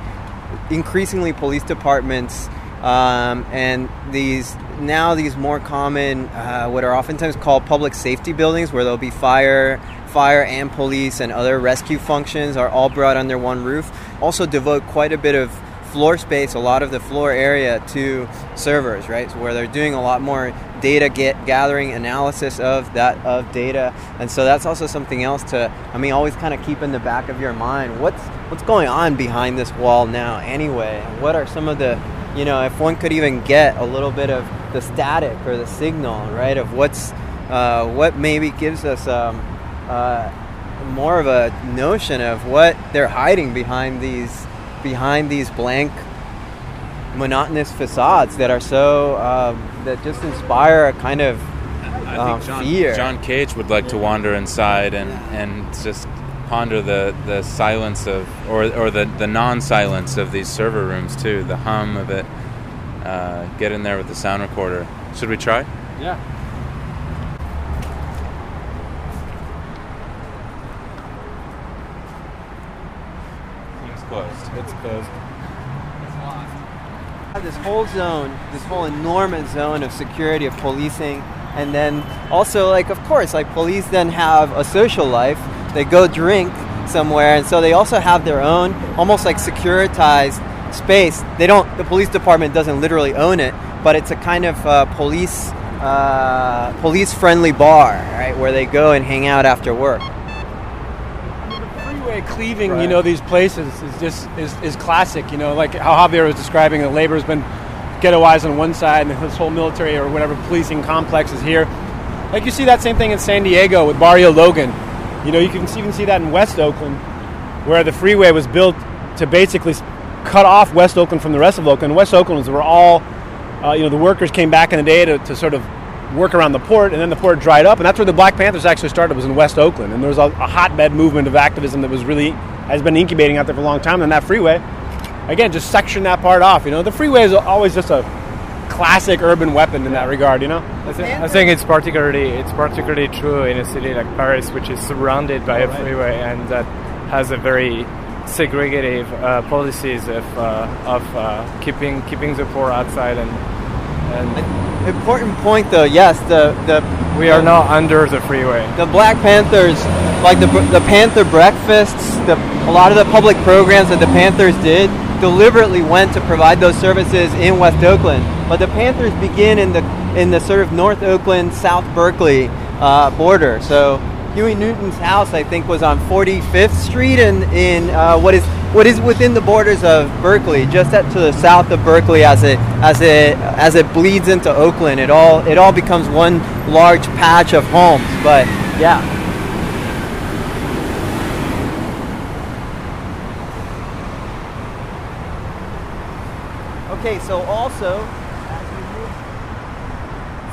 increasingly police departments Um, and these now these more common uh, what are oftentimes called public safety buildings, where there'll be fire, fire and police and other rescue functions are all brought under one roof, also devote quite a bit of floor space, a lot of the floor area to servers, right? So where they're doing a lot more data get gathering, analysis of that of data, and so that's also something else to, I mean, always kind of keep in the back of your mind what's what's going on behind this wall now anyway. What are some of the, you know, if one could even get a little bit of the static or the signal, right, of what's uh, what maybe gives us um, uh, more of a notion of what they're hiding behind these behind these blank monotonous facades that are so um, that just inspire a kind of I um, think John, fear. John Cage would like yeah. to wander inside and, yeah. and just ponder the, the silence of or or the, the non-silence of these server rooms too. The hum of it. Uh, get in there with the sound recorder. Should we try? Yeah. It's closed. It's closed. This whole zone, this whole enormous zone of security, of policing, and then also, like, of course, like, police then have a social life. They go drink somewhere, and so they also have their own almost like securitized space. They don't, the police department doesn't literally own it, but it's a kind of uh, police uh, police friendly bar, right, where they go and hang out after work. Cleaving, right. You know, these places is just is, is classic, you know, like how Javier was describing, the labor's been ghettoized on one side and this whole military or whatever policing complex is here. Like you see that same thing in San Diego with Barrio Logan. You know, you can even see that in West Oakland, where the freeway was built to basically cut off West Oakland from the rest of Oakland. West Oakland was where all, uh, you know, the workers came back in the day to, to sort of work around the port, and then the port dried up, and that's where the Black Panthers actually started, was in West Oakland, and there was a, a hotbed movement of activism that was really, has been incubating out there for a long time, and that freeway, again, just section that part off, you know, the freeway is always just a classic urban weapon in that regard, you know? I think, I think it's particularly, it's particularly true in a city like Paris, which is surrounded by oh, a right. freeway, and that has a very segregative uh, policies of, uh, of uh, keeping, keeping the poor outside, and, and important point, though. Yes, the the we are the, not under the freeway. The Black Panthers, like the the Panther breakfasts, the a lot of the public programs that the Panthers did, deliberately went to provide those services in West Oakland. But the Panthers begin in the in the sort of North Oakland, South Berkeley uh, border. So Huey Newton's house, I think, was on forty-fifth Street, and in, in uh, what is what is within the borders of Berkeley, just at to the south of Berkeley, as it as it as it bleeds into Oakland, it all it all becomes one large patch of homes. But yeah, okay. So also, as we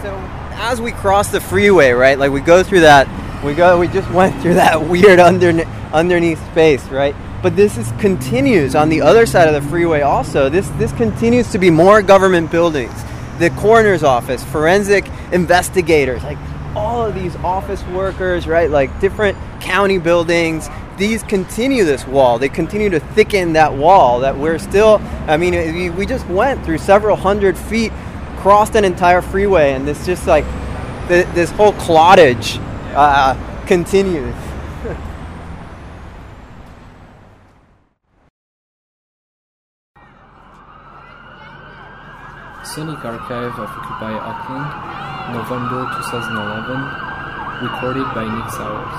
move, so as we cross the freeway, right? Like we go through that. We go. We just went through that weird under, underneath space, right? But this is continues on the other side of the freeway. Also, this this continues to be more government buildings, the coroner's office, forensic investigators, like all of these office workers, right? Like different county buildings. These continue this wall. They continue to thicken that wall that we're still. I mean, we just went through several hundred feet, crossed an entire freeway, and this just like th- this whole clottage. Uh, continues. Scenic Archive of Occupy Oakland, November twenty eleven, recorded by Nick Sowers.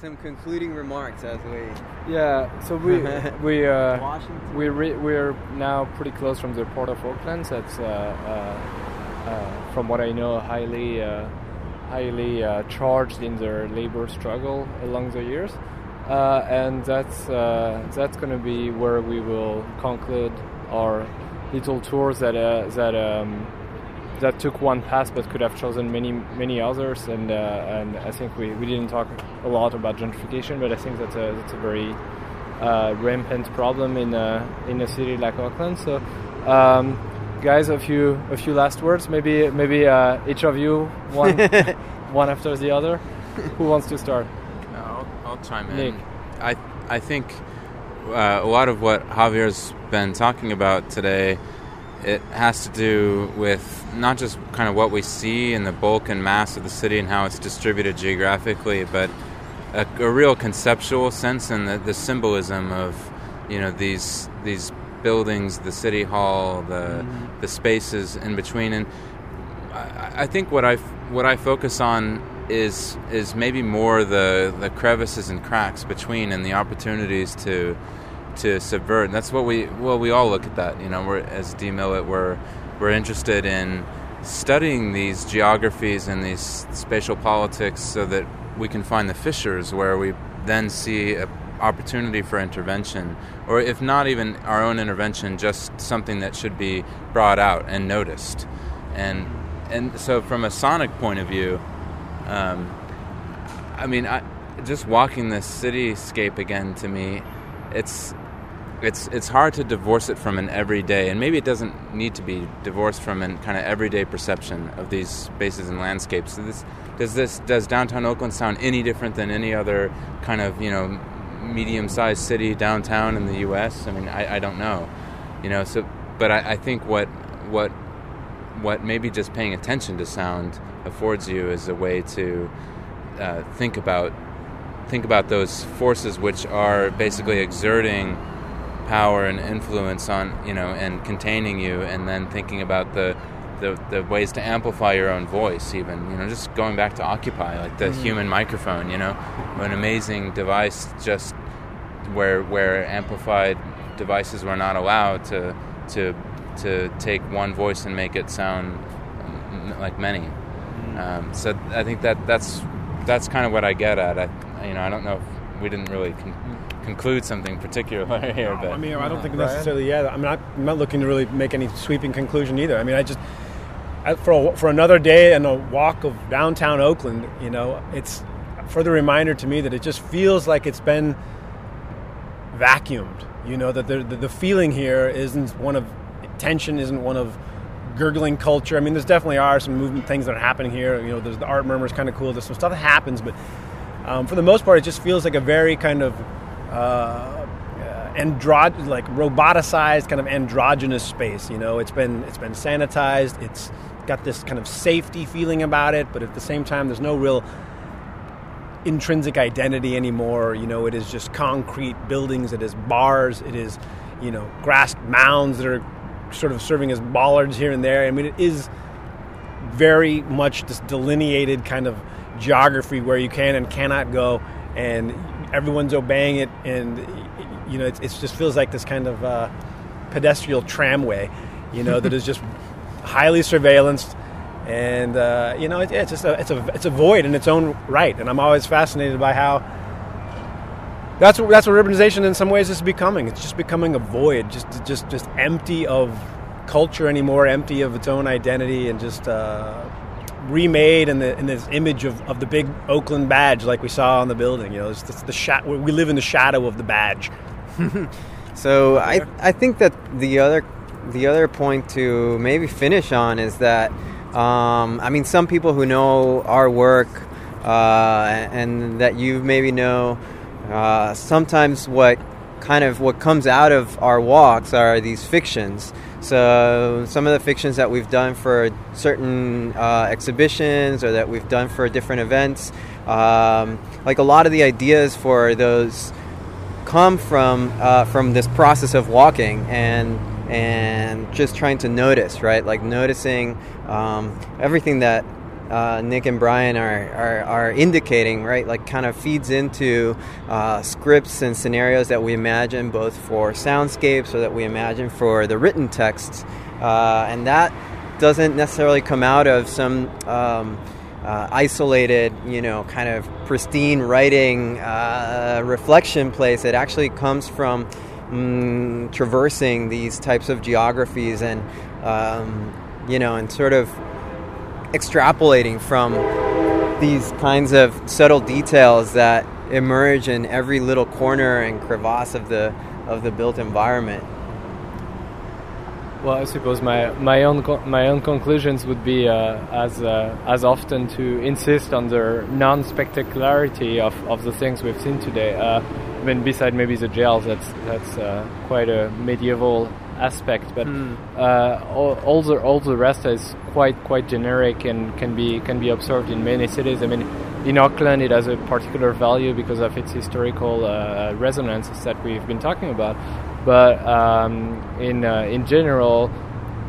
Some concluding remarks as we... Yeah, so we we uh, we re- we're now pretty close from the port of Oakland. That's uh, uh, uh, from what I know, highly uh, highly uh, charged in their labor struggle along the years. Uh, and that's uh, that's going to be where we will conclude our little tours that uh, that um, that took one pass but could have chosen many many others. And uh, and I think we, we didn't talk a lot about gentrification, but I think that's a that's a very uh, rampant problem in a in a city like Oakland. So, um, guys, a few a few last words. Maybe maybe uh, each of you one one after the other. Who wants to start? I'll chime in. Nick. I I think uh, a lot of what Javier's been talking about today, it has to do with not just kind of what we see in the bulk and mass of the city and how it's distributed geographically, but a, a real conceptual sense and the, the symbolism of, you know, these these buildings, the city hall, the mm-hmm. the spaces in between. And I, I think what I what I focus on is is maybe more the, the crevices and cracks between and the opportunities to to subvert. And that's what we well we all look at that, you know, we're as Demilit we're we're interested in studying these geographies and these spatial politics so that we can find the fissures where we then see an opportunity for intervention, or if not even our own intervention, just something that should be brought out and noticed. And and so from a sonic point of view, Um, I mean, I, just walking this cityscape again, to me, it's it's it's hard to divorce it from an everyday, and maybe it doesn't need to be divorced from an kind of everyday perception of these spaces and landscapes. So this does this does downtown Oakland sound any different than any other kind of, you know, medium-sized city downtown in the U S? I mean, I, I don't know, you know. So, but I, I think what what what maybe just paying attention to sound affords you as a way to uh, think about think about those forces which are basically exerting power and influence on, you know, and containing you, and then thinking about the the, the ways to amplify your own voice. Even, you know, just going back to Occupy, like the mm-hmm. human microphone, you know, an amazing device, just where where amplified devices were not allowed to to to take one voice and make it sound like many. Um, so I think that that's that's kind of what I get at. I, you know, I don't know if we didn't really con- conclude something particular here. But, no, I mean, I don't uh, think necessarily. Brian? Yeah, I mean, I'm not looking to really make any sweeping conclusion either. I mean, I just I, for a, for another day and a walk of downtown Oakland, you know, it's a further reminder to me that it just feels like it's been vacuumed. You know, that the, the, the feeling here isn't one of tension, isn't one of gurgling culture. I mean, there's definitely are some movement things that are happening here. You know, there's the art murmurs, kind of cool. There's some stuff that happens, but um, for the most part, it just feels like a very kind of uh, andro like roboticized, kind of androgynous space. You know, it's been it's been sanitized. It's got this kind of safety feeling about it, but at the same time, there's no real intrinsic identity anymore. You know, it is just concrete buildings. It is bars. It is, you know, grass mounds that are sort of serving as bollards here and there. I mean, it is very much this delineated kind of geography where you can and cannot go, and everyone's obeying it. And, you know, it just feels like this kind of uh, pedestrian tramway, you know, that is just highly surveillanced. And uh, you know, it, it's just a, it's a it's a void in its own right. And I'm always fascinated by how That's what, that's what urbanization in some ways is becoming. It's just becoming a void, just just just empty of culture anymore, empty of its own identity, and just uh, remade in the in this image of, of the big Oakland badge, like we saw on the building. You know, it's, it's the sh- we live in the shadow of the badge. So I I think that the other the other point to maybe finish on is that um, I mean, some people who know our work uh, and, and that you maybe know. Uh, sometimes what kind of what comes out of our walks are these fictions. So some of the fictions that we've done for certain uh, exhibitions or that we've done for different events, um, like a lot of the ideas for those come from uh, from this process of walking and and just trying to notice, right? Like noticing um, everything that Uh, Nick and Brian are, are, are indicating, right? Like kind of feeds into uh, scripts and scenarios that we imagine both for soundscapes or that we imagine for the written texts. Uh, and that doesn't necessarily come out of some um, uh, isolated, you know, kind of pristine writing uh, reflection place. It actually comes from mm, traversing these types of geographies and, um, you know, and sort of extrapolating from these kinds of subtle details that emerge in every little corner and crevasse of the of the built environment. Well, I suppose my my own my own conclusions would be uh, as uh, as often to insist on the non-spectacularity of, of the things we've seen today. Uh, I mean, beside maybe the jails, that's that's uh, quite a medieval aspect, but mm. uh, all, all the all the rest is quite quite generic and can be can be observed in many cities. I mean, in Oakland, it has a particular value because of its historical uh, resonances that we've been talking about. But um, in uh, in general,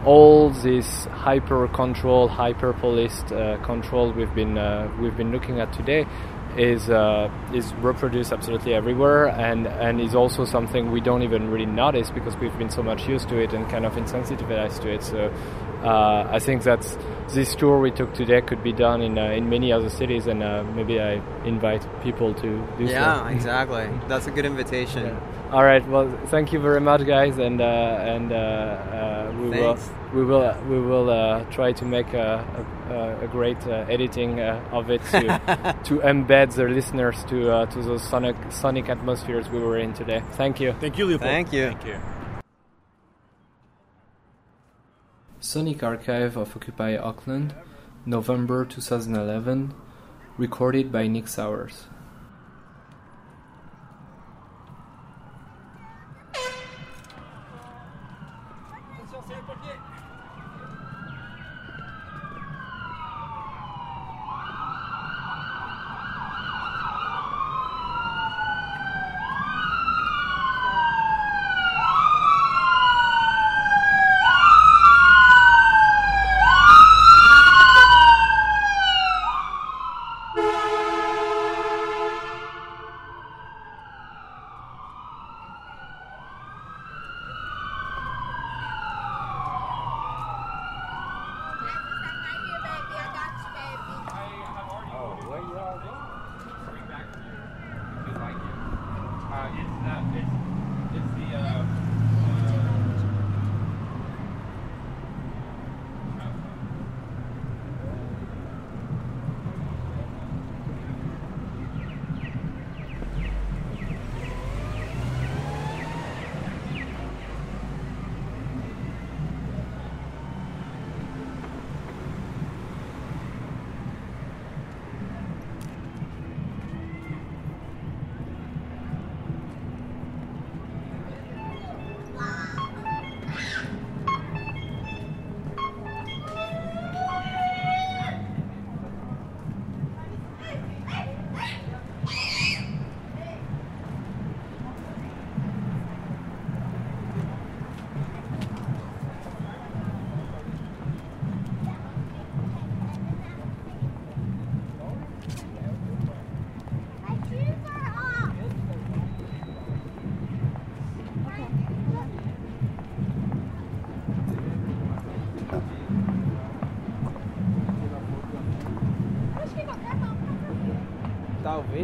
all this hyper control, hyper policed uh, control we've been uh, we've been looking at today is uh, is reproduced absolutely everywhere, and, and is also something we don't even really notice because we've been so much used to it and kind of insensitivized to it. So uh, I think that's this tour we took today could be done in uh, in many other cities, and uh, maybe I invite people to do so. Yeah, exactly. That's a good invitation. Yeah. All right. Well, thank you very much, guys, and uh, and uh, uh, we Thanks. will we will uh, we will uh, try to make a a, a great uh, editing uh, of it to to embed the listeners to uh, to those sonic sonic atmospheres we were in today. Thank you. Thank you, Leopold. Thank you. Thank you. Sonic Archive of Occupy Oakland, November two thousand eleven, recorded by Nick Sowers.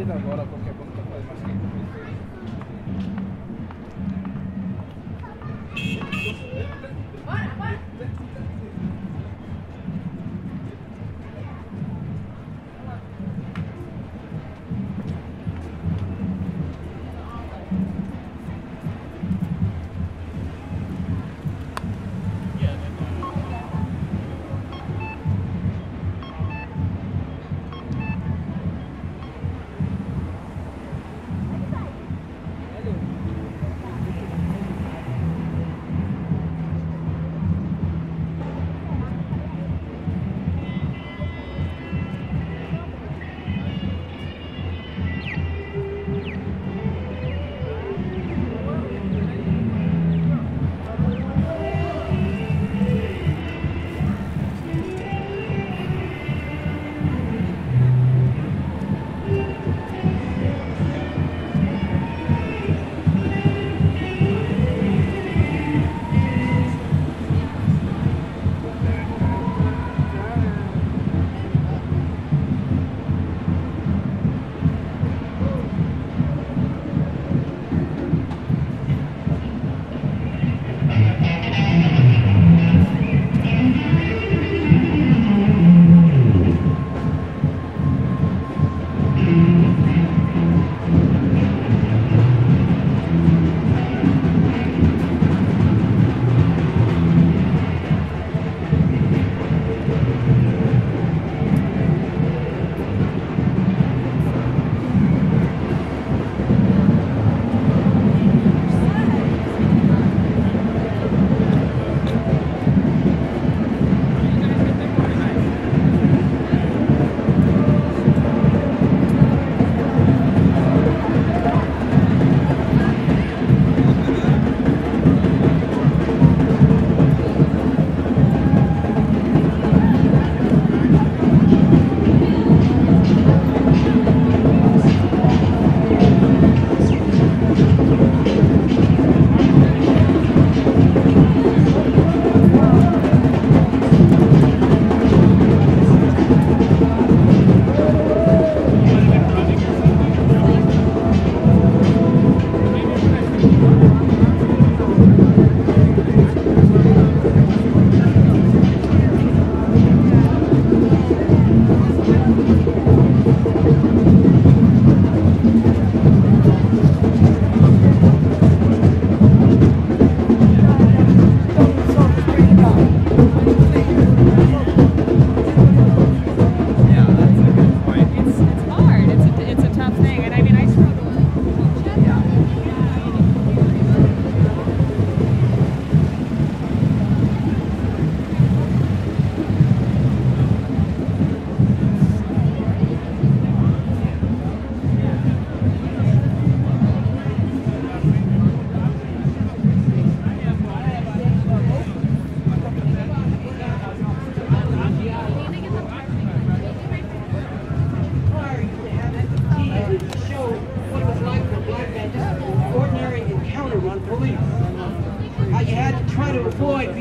Agora qualquer coisa tá fazendo mais tempo. Bora, bora!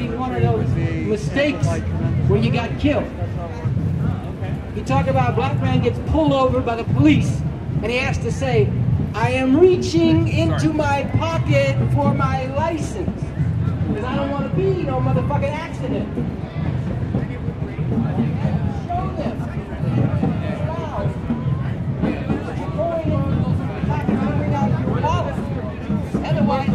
being one of those mistakes where you got killed. You talk about a black man gets pulled over by the police and he has to say, I am reaching into my pocket for my license because I don't want to be no motherfucking accident. Show them. Otherwise,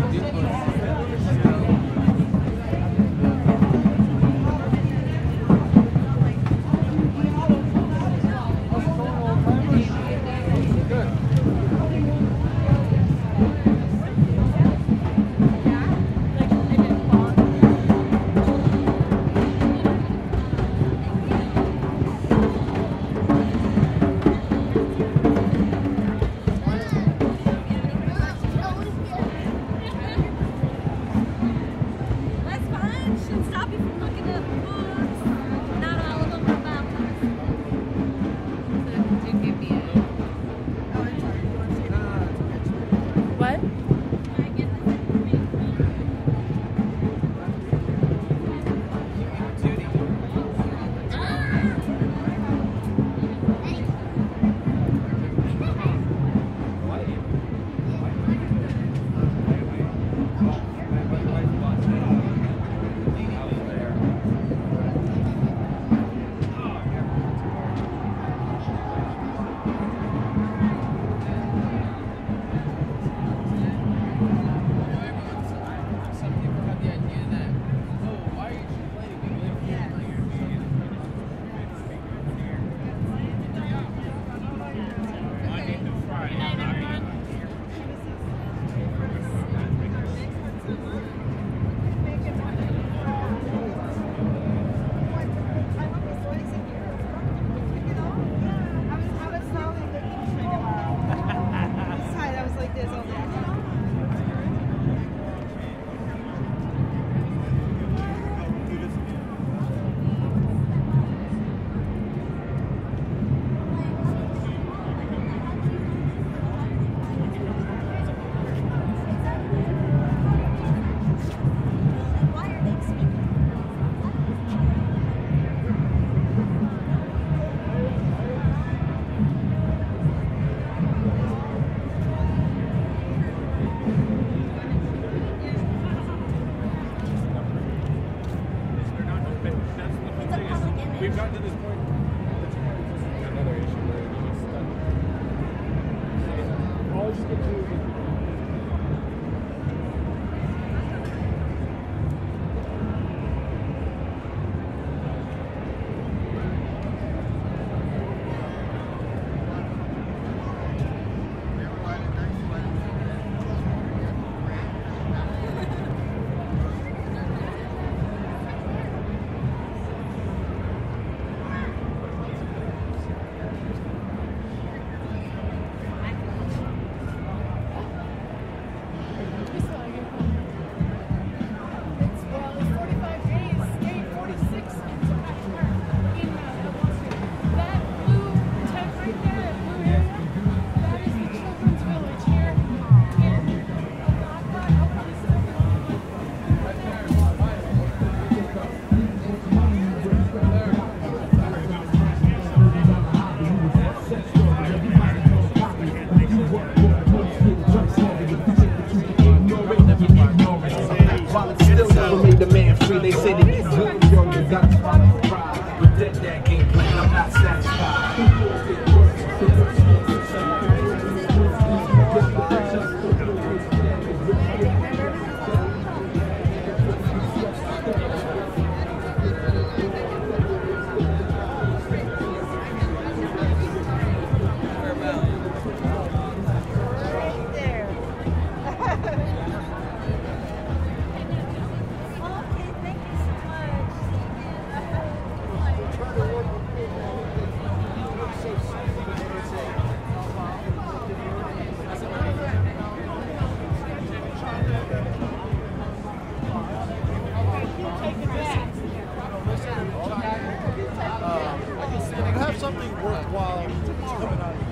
the city has something worthwhile.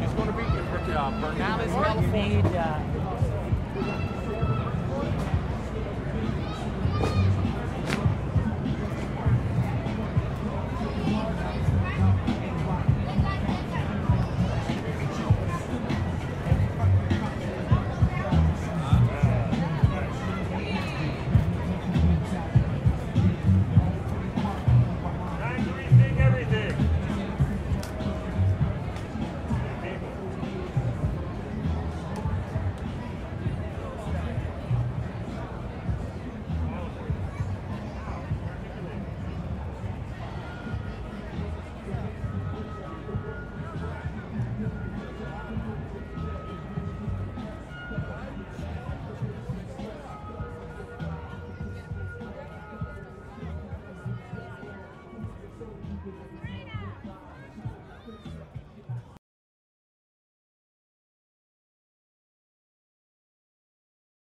It's going to be in uh, Bernales, California.